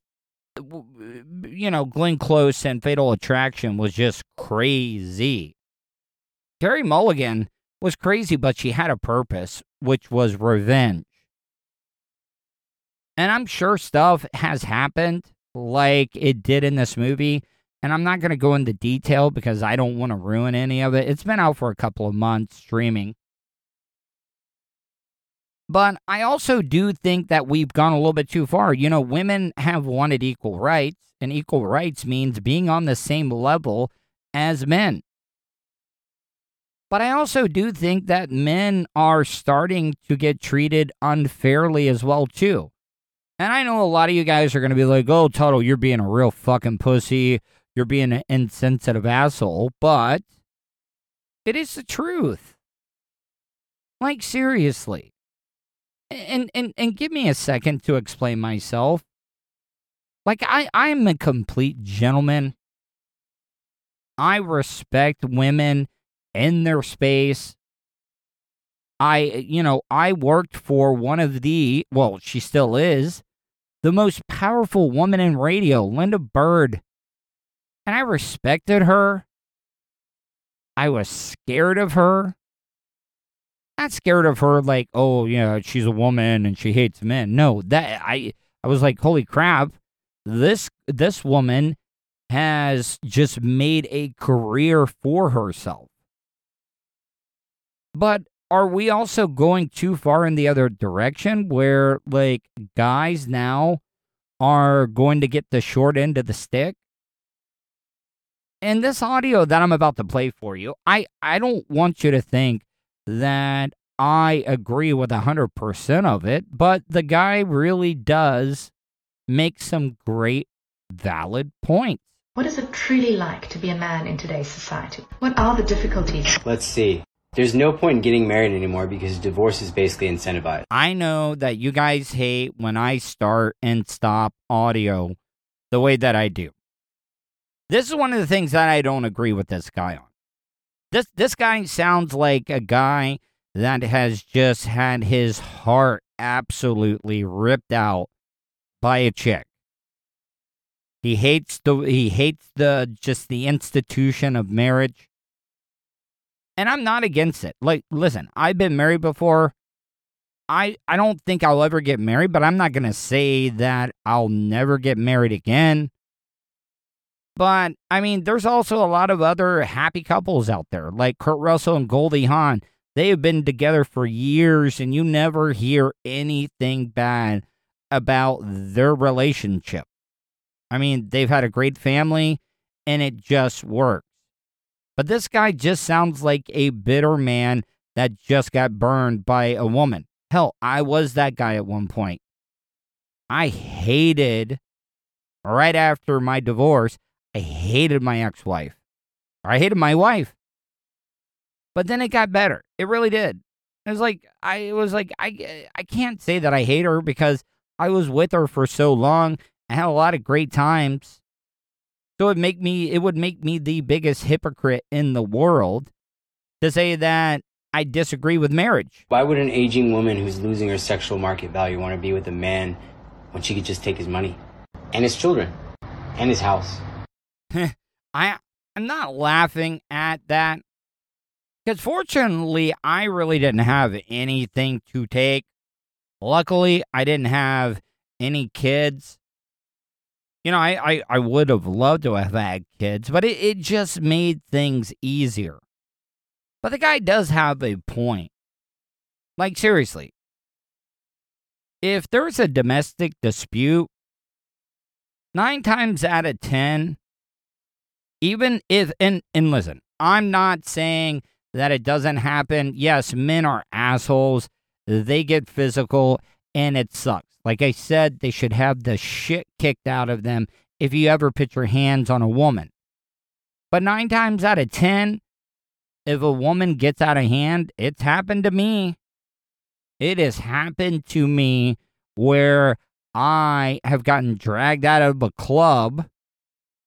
you know, Glenn Close and Fatal Attraction was just crazy. Carrie Mulligan was crazy, but she had a purpose, which was revenge. And I'm sure stuff has happened like it did in this movie. And I'm not going to go into detail because I don't want to ruin any of it. It's been out for a couple of months streaming. But I also do think that we've gone a little bit too far. You know, women have wanted equal rights, and equal rights means being on the same level as men. But I also do think that men are starting to get treated unfairly as well, too. And I know a lot of you guys are going to be like, oh, Tuttle, you're being a real fucking pussy. You're being an insensitive asshole. But it is the truth. Like, seriously. And and and give me a second to explain myself. Like, I, I'm a complete gentleman. I respect women in their space. I, you know, I worked for one of the, well, she still is, the most powerful woman in radio, Linda Bird. And I respected her. I was scared of her. Not scared of her like, oh, yeah, she's a woman and she hates men. No, that I I was like, holy crap, this this woman has just made a career for herself. But are we also going too far in the other direction where, like, guys now are going to get the short end of the stick? And this audio that I'm about to play for you, I, I don't want you to think that I agree with one hundred percent of it, but the guy really does make some great, valid points. What is it truly like to be a man in today's society? What are the difficulties? Let's see. There's no point in getting married anymore because divorce is basically incentivized. I know that you guys hate when I start and stop audio the way that I do. This is one of the things that I don't agree with this guy on. This this guy sounds like a guy that has just had his heart absolutely ripped out by a chick. He hates the he hates the just the institution of marriage. And I'm not against it. Like, listen, I've been married before. I I don't think I'll ever get married, but I'm not going to say that I'll never get married again. But, I mean, there's also a lot of other happy couples out there, like Kurt Russell and Goldie Hawn. They have been together for years, and you never hear anything bad about their relationship. I mean, they've had a great family, and it just works. But this guy just sounds like a bitter man that just got burned by a woman. Hell, I was that guy at one point. I hated, right after my divorce, I hated my ex-wife. I hated my wife. But then it got better. It really did. It was like, I it was like I, I can't say that I hate her because I was with her for so long. I had a lot of great times. So it make me it would make me the biggest hypocrite in the world to say that I disagree with marriage. Why would an aging woman who's losing her sexual market value want to be with a man when she could just take his money and his children and his house? I I'm not laughing at that because fortunately I really didn't have anything to take. Luckily, I didn't have any kids. You know, I, I, I would have loved to have had kids, but it, it just made things easier. But the guy does have a point. Like, seriously. If there's a domestic dispute, nine times out of ten, even if, and, and listen, I'm not saying that it doesn't happen. Yes, men are assholes. They get physical, and it sucks. Like I said, they should have the shit kicked out of them if you ever put your hands on a woman. But nine times out of ten, if a woman gets out of hand, it's happened to me. It has happened to me where I have gotten dragged out of a club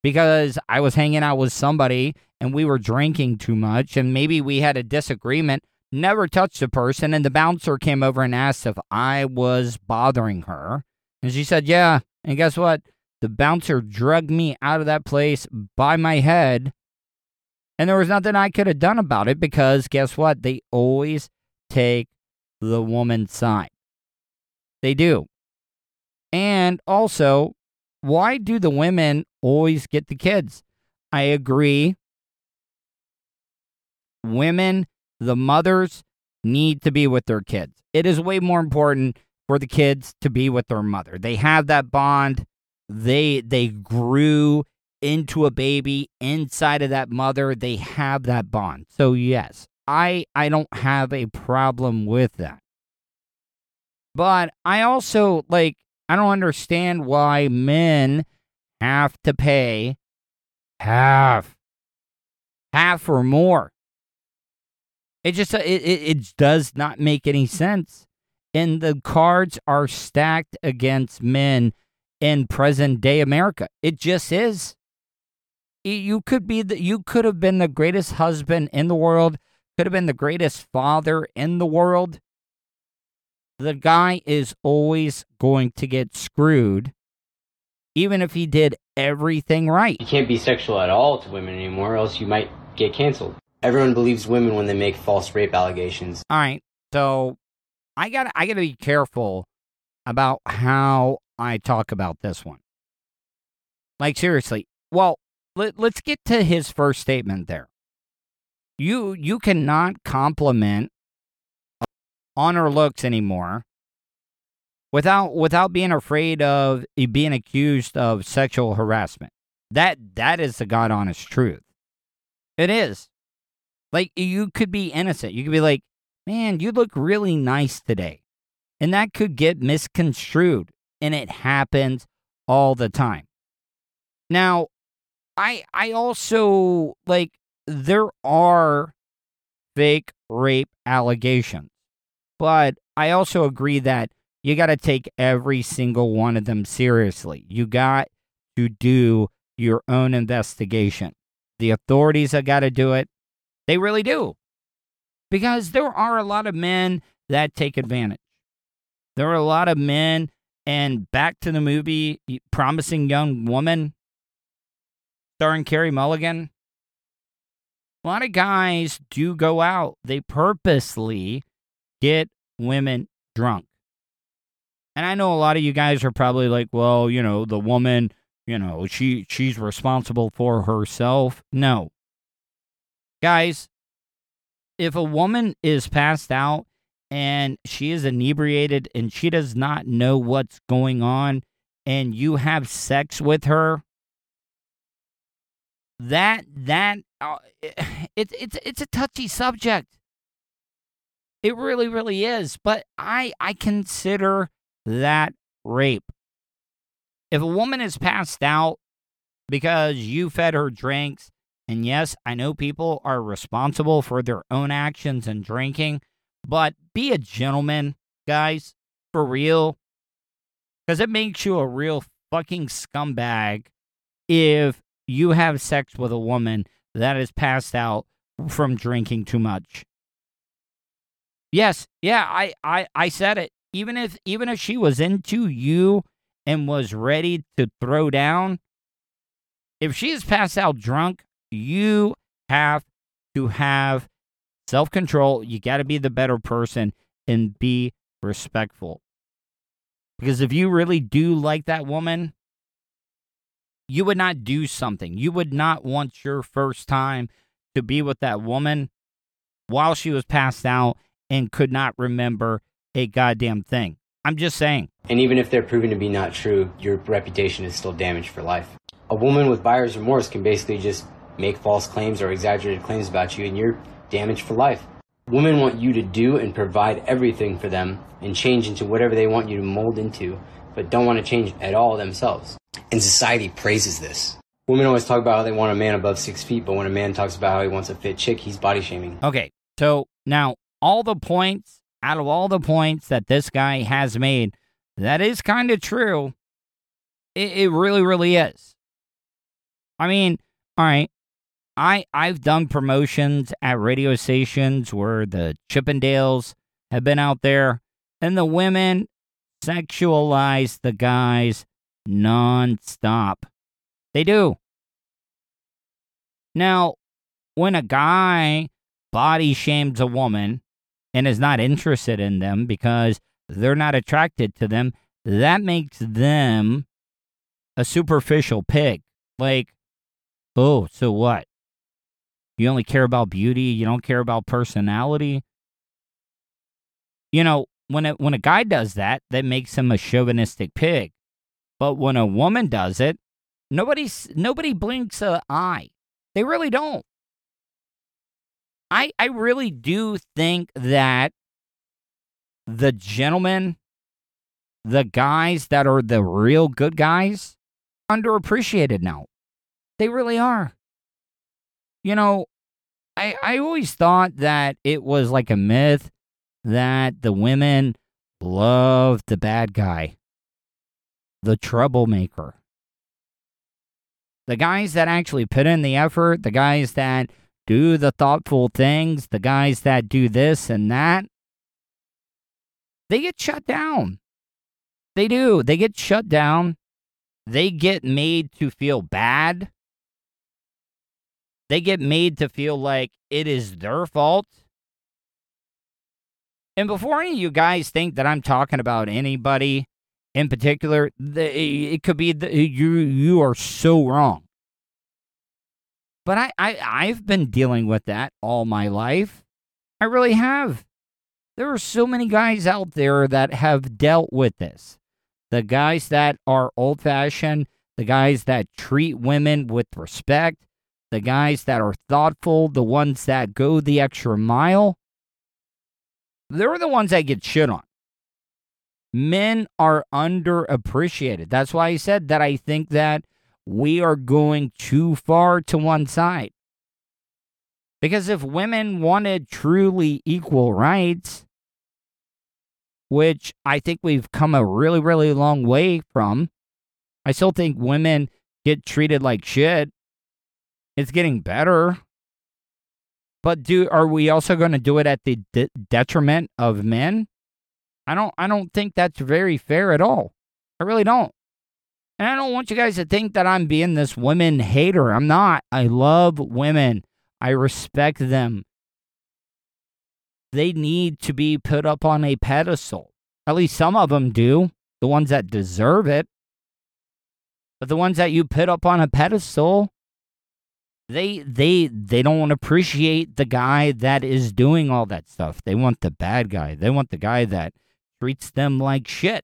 because I was hanging out with somebody and we were drinking too much and maybe we had a disagreement. Never touched the person, and the bouncer came over and asked if I was bothering her. And she said, yeah. And guess what? The bouncer dragged me out of that place by my head And there was nothing I could have done about it because guess what? They always take the woman's side. They do. And also, why do the women always get the kids? I agree. Women, the mothers, need to be with their kids. It is way more important for the kids to be with their mother. They have that bond. They they grew into a baby inside of that mother. They have that bond. So yes, I, I don't have a problem with that. But I also, like, I don't understand why men have to pay half, half or more. It just, it, it, it does not make any sense. And the cards are stacked against men in present day America. It just is. You could be the, you could have been the greatest husband in the world, could have been the greatest father in the world. The guy is always going to get screwed, even if he did everything right. You can't be sexual at all to women anymore, or else you might get canceled. Everyone believes women when they make false rape allegations. All right, so I got I got to be careful about how I talk about this one. Like, seriously. Well, let, let's get to his first statement there. You you cannot compliment on her looks anymore without without being afraid of being accused of sexual harassment. That that is the God honest truth. It is. Like, you could be innocent. You could be like, man, you look really nice today. And that could get misconstrued. And it happens all the time. Now, I I also, like, there are fake rape allegations. But I also agree that you got to take every single one of them seriously. You got to do your own investigation. The authorities have got to do it. They really do. Because there are a lot of men that take advantage. There are a lot of men, and back to the movie Promising Young Woman, starring Carrie Mulligan. A lot of guys do go out. They purposely get women drunk. And I know a lot of you guys are probably like, well, you know, the woman, you know, she she's responsible for herself. No. Guys, if a woman is passed out and she is inebriated and she does not know what's going on and you have sex with her, that, that, uh, it, it's, it's a touchy subject. It really, really is. But I, I consider that rape. If a woman is passed out because you fed her drinks, and yes, I know people are responsible for their own actions and drinking, but be a gentleman, guys, for real. Because it makes you a real fucking scumbag if you have sex with a woman that is passed out from drinking too much. Yes, yeah, I, I, I said it. Even if, even if she was into you and was ready to throw down, if she is passed out drunk, you have to have self-control. You got to be the better person and be respectful. Because if you really do like that woman, you would not do something. You would not want your first time to be with that woman while she was passed out and could not remember a goddamn thing. I'm just saying. And even if they're proven to be not true, your reputation is still damaged for life. A woman with buyer's remorse can basically just make false claims or exaggerated claims about you, and you're damaged for life. Women want you to do and provide everything for them and change into whatever they want you to mold into, but don't want to change at all themselves. And society praises this. Women always talk about how they want a man above six feet, but when a man talks about how he wants a fit chick, he's body shaming. Okay, so now all the points, out of all the points that this guy has made, that is kind of true. It, it really, really is. I mean, all right. I, I've done promotions at radio stations where the Chippendales have been out there, and the women sexualize the guys nonstop. They do. Now, when a guy body shames a woman and is not interested in them because they're not attracted to them, that makes them a superficial pig. Like, oh, so what? You only care about beauty. You don't care about personality. You know, when a, when a guy does that, that makes him a chauvinistic pig. But when a woman does it, nobody's, nobody blinks an eye. They really don't. I I really do think that the gentlemen, the guys that are the real good guys, underappreciated now. They really are. You know, I I always thought that it was like a myth that the women loved the bad guy, the troublemaker. The guys that actually put in the effort, the guys that do the thoughtful things, the guys that do this and that, they get shut down. They do. They get shut down. They get made to feel bad. They get made to feel like it is their fault. And before any of you guys think that I'm talking about anybody in particular, the, it could be the, you you are so wrong. But I, I, I've been dealing with that all my life. I really have. There are so many guys out there that have dealt with this. The guys that are old-fashioned, the guys that treat women with respect, the guys that are thoughtful, the ones that go the extra mile. They're the ones that get shit on. Men are underappreciated. That's why I said that I think that we are going too far to one side. Because if women wanted truly equal rights, which I think we've come a really, really long way from, I still think women get treated like shit. It's getting better. But do are we also going to do it at the de- detriment of men? I don't I don't think that's very fair at all. I really don't. And I don't want you guys to think that I'm being this women hater. I'm not. I love women. I respect them. They need to be put up on a pedestal. At least some of them do. The ones that deserve it. But the ones that you put up on a pedestal, they they they don't appreciate the guy that is doing all that stuff. They want the bad guy. They want the guy that treats them like shit.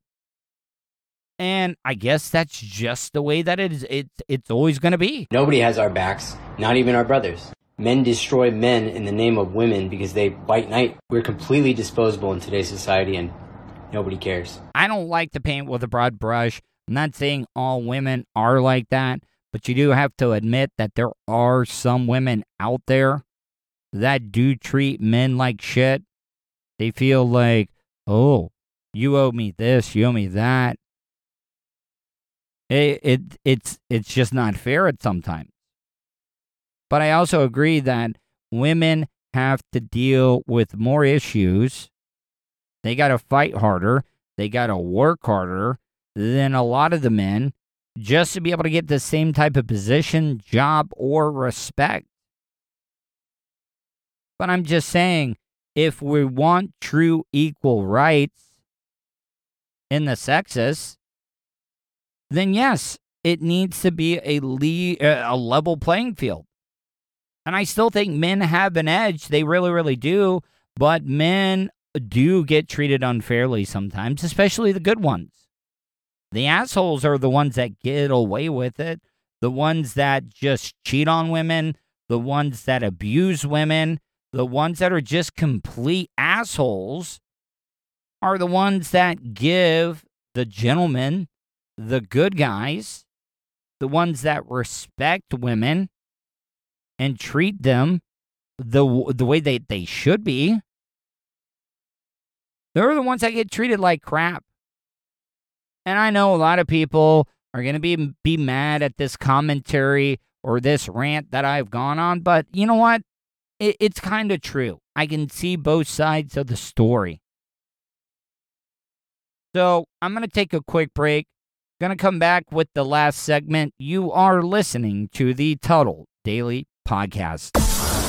And I guess that's just the way that it is. It's, it's always going to be. Nobody has our backs, not even our brothers. Men destroy men in the name of women because they bite night. We're completely disposable in today's society and nobody cares. I don't like to paint with a broad brush. I'm not saying all women are like that, but you do have to admit that there are some women out there that do treat men like shit. They feel like, oh, you owe me this, you owe me that. It, it it's it's just not fair at some time. But I also agree that women have to deal with more issues. They got to fight harder. They got to work harder than a lot of the men just to be able to get the same type of position, job, or respect. But I'm just saying, if we want true equal rights in the sexes, then yes, it needs to be a le- a level playing field. And I still think men have an edge. They really, really do. But men do get treated unfairly sometimes, especially the good ones. The assholes are the ones that get away with it. The ones that just cheat on women. The ones that abuse women. The ones that are just complete assholes are the ones that give the gentlemen, the good guys, the ones that respect women and treat them the the way they, they should be. They're the ones that get treated like crap. And I know a lot of people are going to be be mad at this commentary or this rant that I've gone on. But you know what? It, it's kind of true. I can see both sides of the story. So I'm going to take a quick break. Going to come back with the last segment. You are listening to the Tuttle Daily Podcast.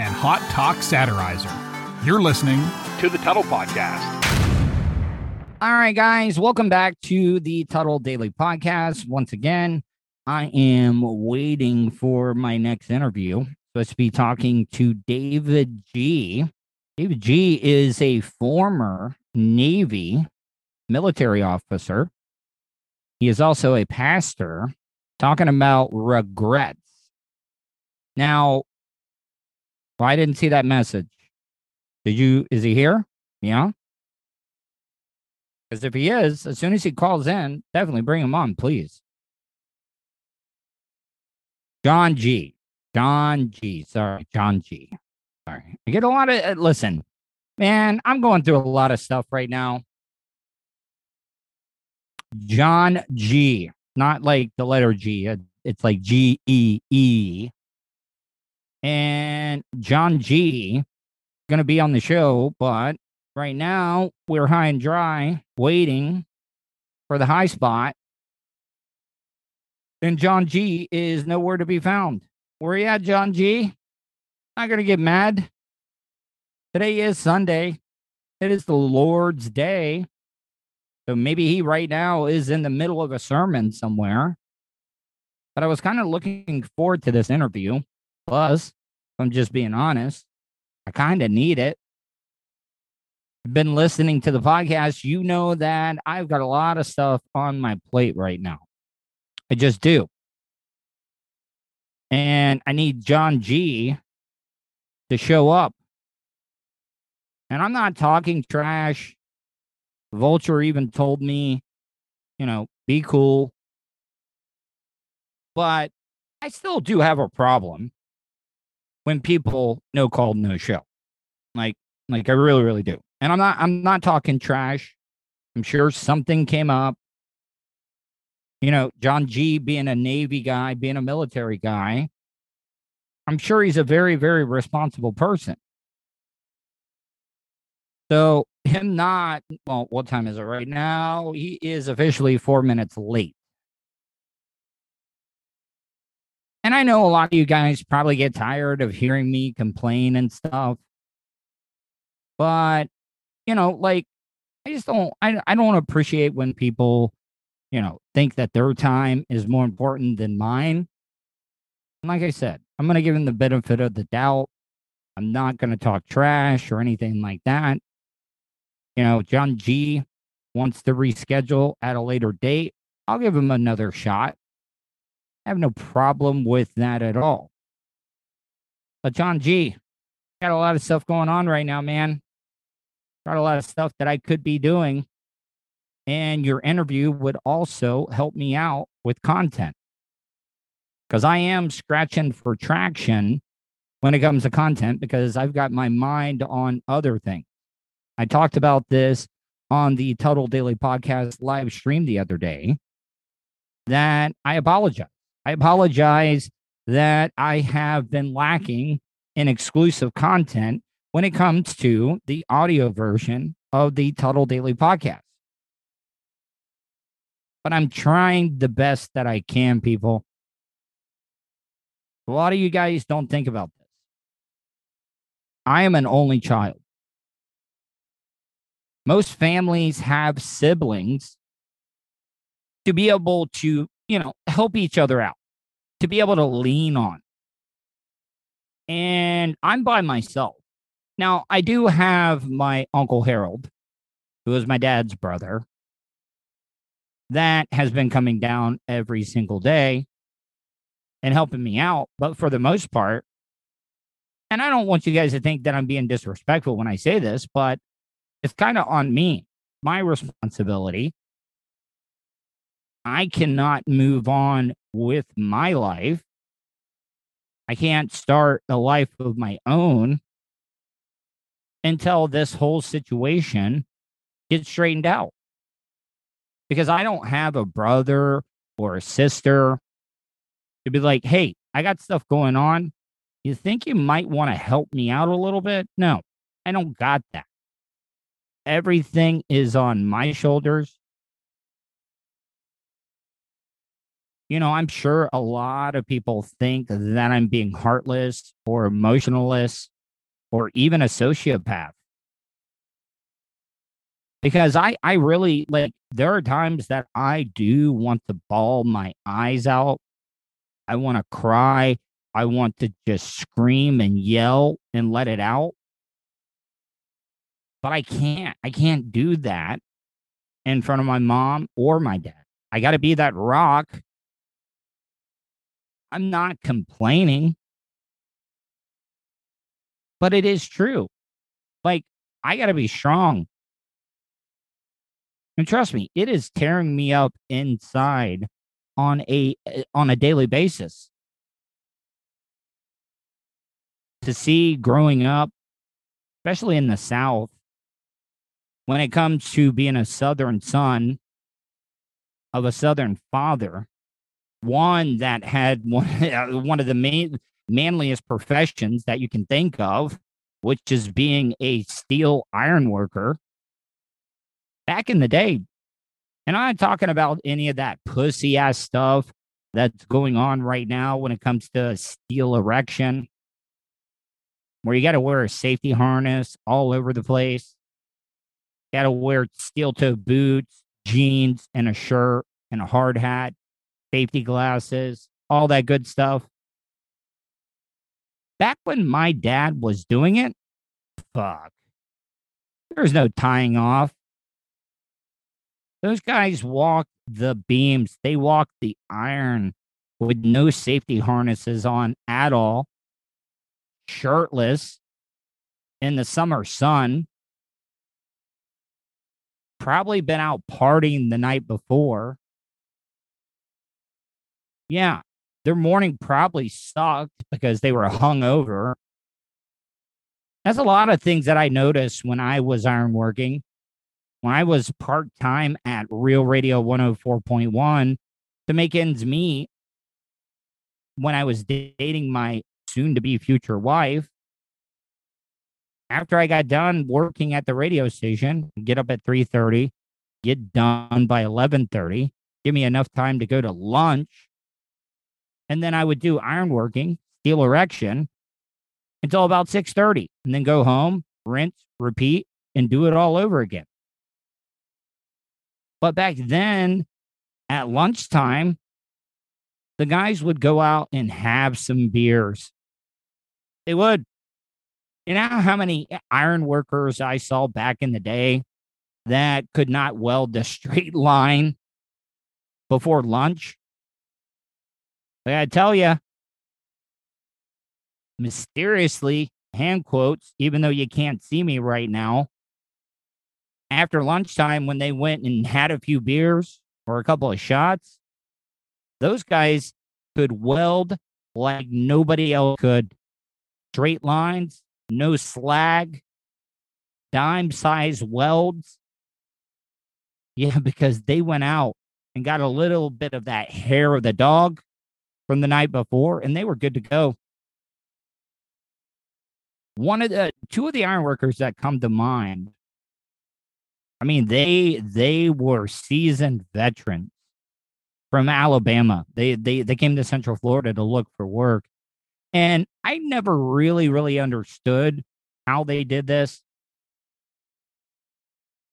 and hot talk satirizer. You're listening to the Tuttle Podcast. All right, guys, welcome back to the Tuttle Daily Podcast. Once again, I am waiting for my next interview. Supposed to be talking to David G. David G is a former Navy military officer. He is also a pastor, talking about regrets. Now, well, I didn't see that message. Did you? Is he here? Yeah. Because if he is, as soon as he calls in, definitely bring him on, please. John G. John G. Sorry, John G. Sorry. I get a lot of, uh, listen, man, I'm going through a lot of stuff right now. John G. Not like the letter G. It's like G E E. And John G going to be on the show, but right now we're high and dry waiting for the high spot. And John G is nowhere to be found. Where you at, John G? Not going to get mad. Today is Sunday. It is the Lord's Day. So maybe he right now is in the middle of a sermon somewhere. But I was kind of looking forward to this interview. Plus, if I'm just being honest, I kind of need it. I've been listening to the podcast. You know that I've got a lot of stuff on my plate right now. I just do. And I need John G to show up. And I'm not talking trash. Vulture even told me, you know, be cool. But I still do have a problem when people no call, no show. Like, like I really, really do. And I'm not, I'm not talking trash. I'm sure something came up. You know, John G being a Navy guy, being a military guy, I'm sure he's a very, very responsible person. So him not, well, what time is it right now? He is officially four minutes late. And I know a lot of you guys probably get tired of hearing me complain and stuff. But, you know, like, I just don't, I, I don't appreciate when people, you know, think that their time is more important than mine. And like I said, I'm going to give them the benefit of the doubt. I'm not going to talk trash or anything like that. You know, John G wants to reschedule at a later date. I'll give him another shot. I have no problem with that at all. But John G, got a lot of stuff going on right now, man. Got a lot of stuff that I could be doing. And your interview would also help me out with content. Because I am scratching for traction when it comes to content because I've got my mind on other things. I talked about this on the Tuttle Daily Podcast live stream the other day that I apologize. I apologize that I have been lacking in exclusive content when it comes to the audio version of the Tuttle Daily Podcast. But I'm trying the best that I can, people. A lot of you guys don't think about this. I am an only child. Most families have siblings to be able to, you know, help each other out, to be able to lean on. And I'm by myself. Now, I do have my Uncle Harold, who is my dad's brother. that has been coming down every single day and helping me out. But for the most part, and I don't want you guys to think that I'm being disrespectful when I say this, but it's kind of on me, my responsibility. I cannot move on with my life. I can't start a life of my own until this whole situation gets straightened out. Because I don't have a brother or a sister to be like, hey, I got stuff going on. You think you might want to help me out a little bit? No, I don't got that. Everything is on my shoulders. You know, I'm sure a lot of people think that I'm being heartless or emotionless or even a sociopath. Because I, I really, like, there are times that I do want to bawl my eyes out. I want to cry. I want to just scream and yell and let it out. But I can't. I can't do that in front of my mom or my dad. I got to be that rock. I'm not complaining, but it is true. Like, I got to be strong. And trust me, it is tearing me up inside on a on a daily basis. To see growing up, especially in the South, when it comes to being a Southern son of a Southern father, one that had one, one of the main, manliest professions that you can think of, which is being a steel iron worker back in the day. And I'm not talking about any of that pussy ass stuff that's going on right now when it comes to steel erection, where you got to wear a safety harness all over the place. Got to wear steel toe boots, jeans, and a shirt and a hard hat. Safety glasses, all that good stuff. Back when my dad was doing it, fuck, there was no tying off. Those guys walked the beams. They walked the iron with no safety harnesses on at all. Shirtless in the summer sun. Probably been out partying the night before. Yeah, their morning probably sucked because they were hungover. That's a lot of things that I noticed when I was ironworking. When I was part-time at Real Radio one oh four point one to make ends meet, when I was dating my soon-to-be future wife, after I got done working at the radio station, get up at three thirty, get done by eleven thirty, give me enough time to go to lunch. And then I would do ironworking, steel erection, until about six thirty, and then go home, rinse, repeat, and do it all over again. But back then, at lunchtime, the guys would go out and have some beers. They would. You know how many iron workers I saw back in the day that could not weld a straight line before lunch? Like I tell you, mysteriously, hand quotes, even though you can't see me right now, after lunchtime when they went and had a few beers or a couple of shots, those guys could weld like nobody else could. Straight lines, no slag, dime-size welds. Yeah, because they went out and got a little bit of that hair of the dog from the night before, and they were good to go. One of the two of the ironworkers that come to mind, I mean, they they were seasoned veterans from Alabama. They they they came to Central Florida to look for work, and I never really really understood how they did this.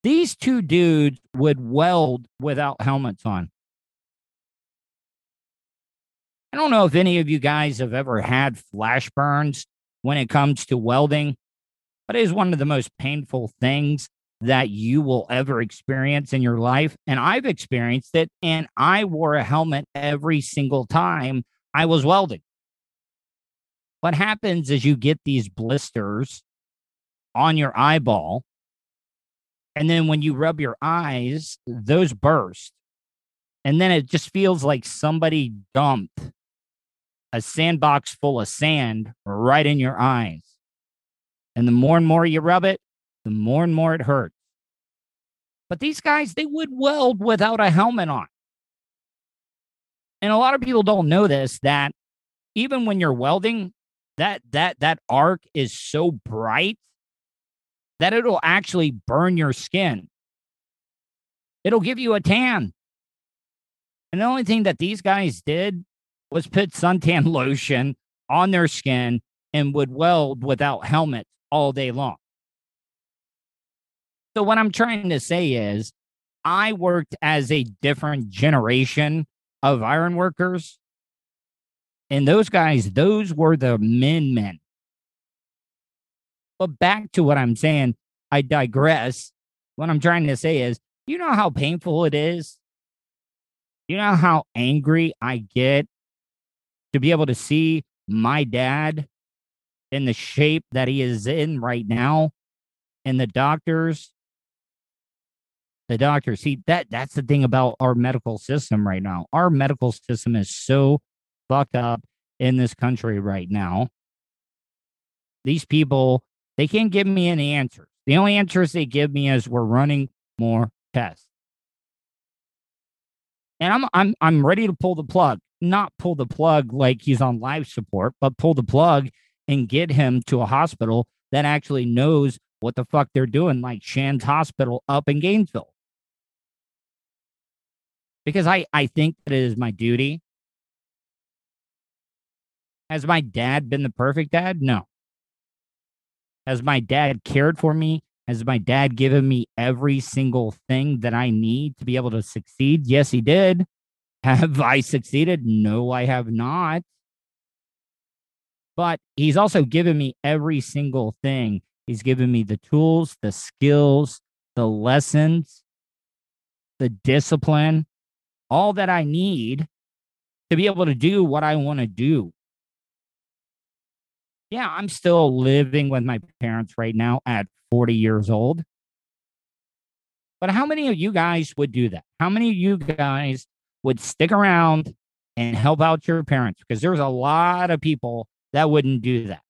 These two dudes would weld without helmets on. I don't know if any of you guys have ever had flash burns when it comes to welding, but it is one of the most painful things that you will ever experience in your life. And I've experienced it. And I wore a helmet every single time I was welding. What happens is you get these blisters on your eyeball. And then when you rub your eyes, those burst. And then it just feels like somebody dumped a sandbox full of sand right in your eyes. And the more and more you rub it, the more and more it hurts. But these guys, they would weld without a helmet on. And a lot of people don't know this, that even when you're welding, that that that arc is so bright that it'll actually burn your skin. It'll give you a tan. And the only thing that these guys did was put suntan lotion on their skin and would weld without helmets all day long. So what I'm trying to say is I worked as a different generation of iron workers. And those guys, those were the men men. But back to what I'm saying, I digress. What I'm trying to say is, you know how painful it is? You know how angry I get to be able to see my dad in the shape that he is in right now? And the doctors, the doctors, see, that, that's the thing about our medical system right now. Our medical system is so fucked up in this country right now. These people, they can't give me any answers. The only answers they give me is we're running more tests. And I'm I'm I'm ready to pull the plug. Not pull the plug like he's on life support, but pull the plug and get him to a hospital that actually knows what the fuck they're doing, like Shands Hospital up in Gainesville. Because I, I think that it is my duty. Has my dad been the perfect dad? No. Has my dad cared for me? Has my dad given me every single thing that I need to be able to succeed? Yes, he did. Have I succeeded? No, I have not. But he's also given me every single thing. He's given me the tools, the skills, the lessons, the discipline, all that I need to be able to do what I want to do. Yeah, I'm still living with my parents right now at forty years old. But how many of you guys would do that? How many of you guys would stick around and help out your parents? Because there's a lot of people that wouldn't do that.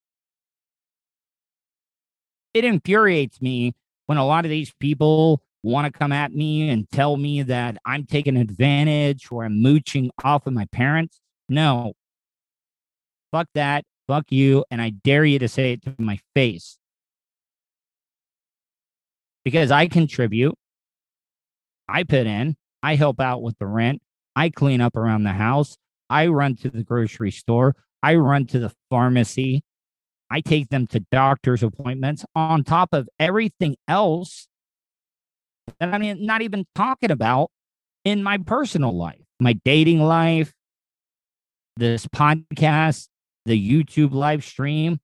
It infuriates me when a lot of these people want to come at me and tell me that I'm taking advantage or I'm mooching off of my parents. No. Fuck that. Fuck you, and I dare you to say it to my face. Because I contribute, I put in, I help out with the rent, I clean up around the house, I run to the grocery store, I run to the pharmacy, I take them to doctor's appointments on top of everything else that I'm not even talking about in my personal life, my dating life, this podcast, the YouTube live stream.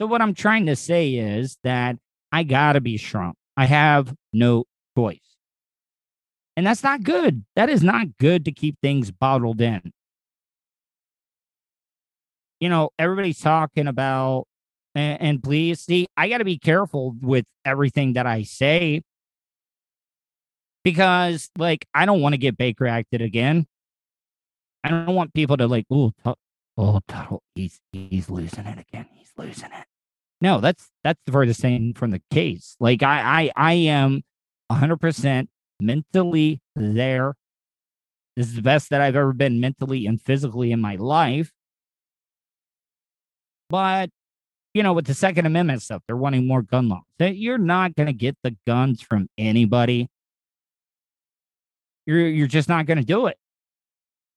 So what I'm trying to say is that I gotta be shrunk. I have no choice. And that's not good. That is not good to keep things bottled in. You know, everybody's talking about, and, and please see, I gotta be careful with everything that I say because, like, I don't want to get Baker acted again. I don't want people to like, ooh, t- oh, Tuttle, he's he's losing it again. He's losing it. No, that's that's the furthest thing from the case. Like I I I am one hundred percent mentally there. This is the best that I've ever been mentally and physically in my life. But you know, with the Second Amendment stuff, they're wanting more gun laws. You're not going to get the guns from anybody. You're you're just not going to do it.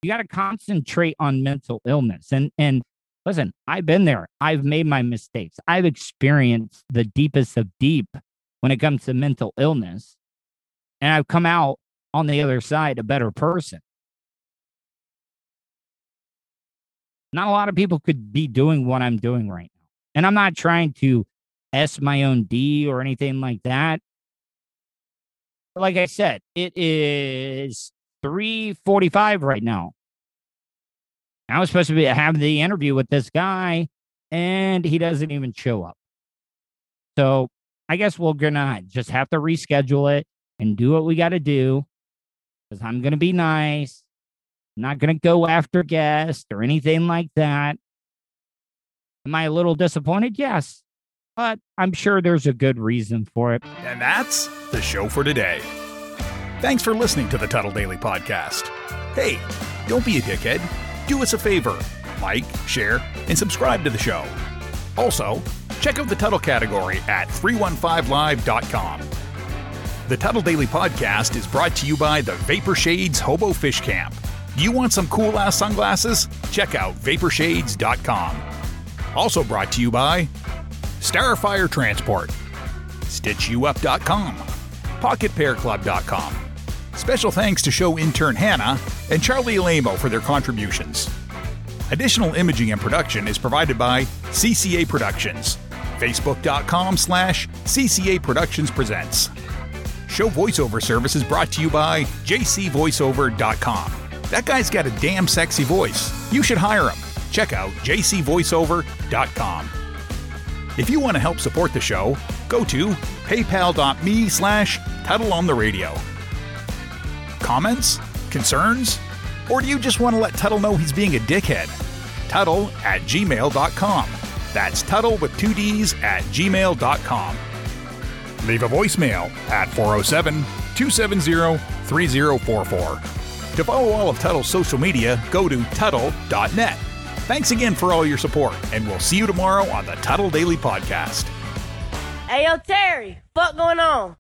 You got to concentrate on mental illness. And and listen, I've been there. I've made my mistakes. I've experienced the deepest of deep when it comes to mental illness. And I've come out on the other side a better person. Not a lot of people could be doing what I'm doing right now. And I'm not trying to S my own D or anything like that. Like I said, it is three forty-five right now. I was supposed to be have the interview with this guy, and he doesn't even show up. So I guess we're going to just have to reschedule it and do what we got to do, because I'm going to be nice. I'm not going to go after guests or anything like that. Am I a little disappointed? Yes, but I'm sure there's a good reason for it. And that's the show for today. Thanks for listening to the Tuttle Daily Podcast. Hey, don't be a dickhead. Do us a favor. Like, share, and subscribe to the show. Also, check out the Tuttle category at three one five live dot com. The Tuttle Daily Podcast is brought to you by the VaporShades Hobo Fish Camp. Do you want some cool-ass sunglasses? Check out Vapor Shades dot com. Also brought to you by Starfire Transport, Stitch You Up dot com, Pocket Pair Club dot com. Special thanks to show intern Hannah and Charlie Alamo for their contributions. Additional imaging and production is provided by C C A Productions, Facebook.com slash CCA Productions Presents. Show voiceover service is brought to you by j c voiceover dot com. That guy's got a damn sexy voice. You should hire him. Check out j c voiceover dot com. If you want to help support the show, go to paypal.me slash Tuttle on the radio. Comments? Concerns? Or do you just want to let Tuttle know he's being a dickhead? Tuttle at gmail dot com. That's Tuttle with two D's at gmail dot com. Leave a voicemail at four oh seven, two seven zero, three oh four four. To follow all of Tuttle's social media, go to Tuttle dot net. Thanks again for all your support, and we'll see you tomorrow on the Tuttle Daily Podcast. Hey, yo, Terry, what's going on?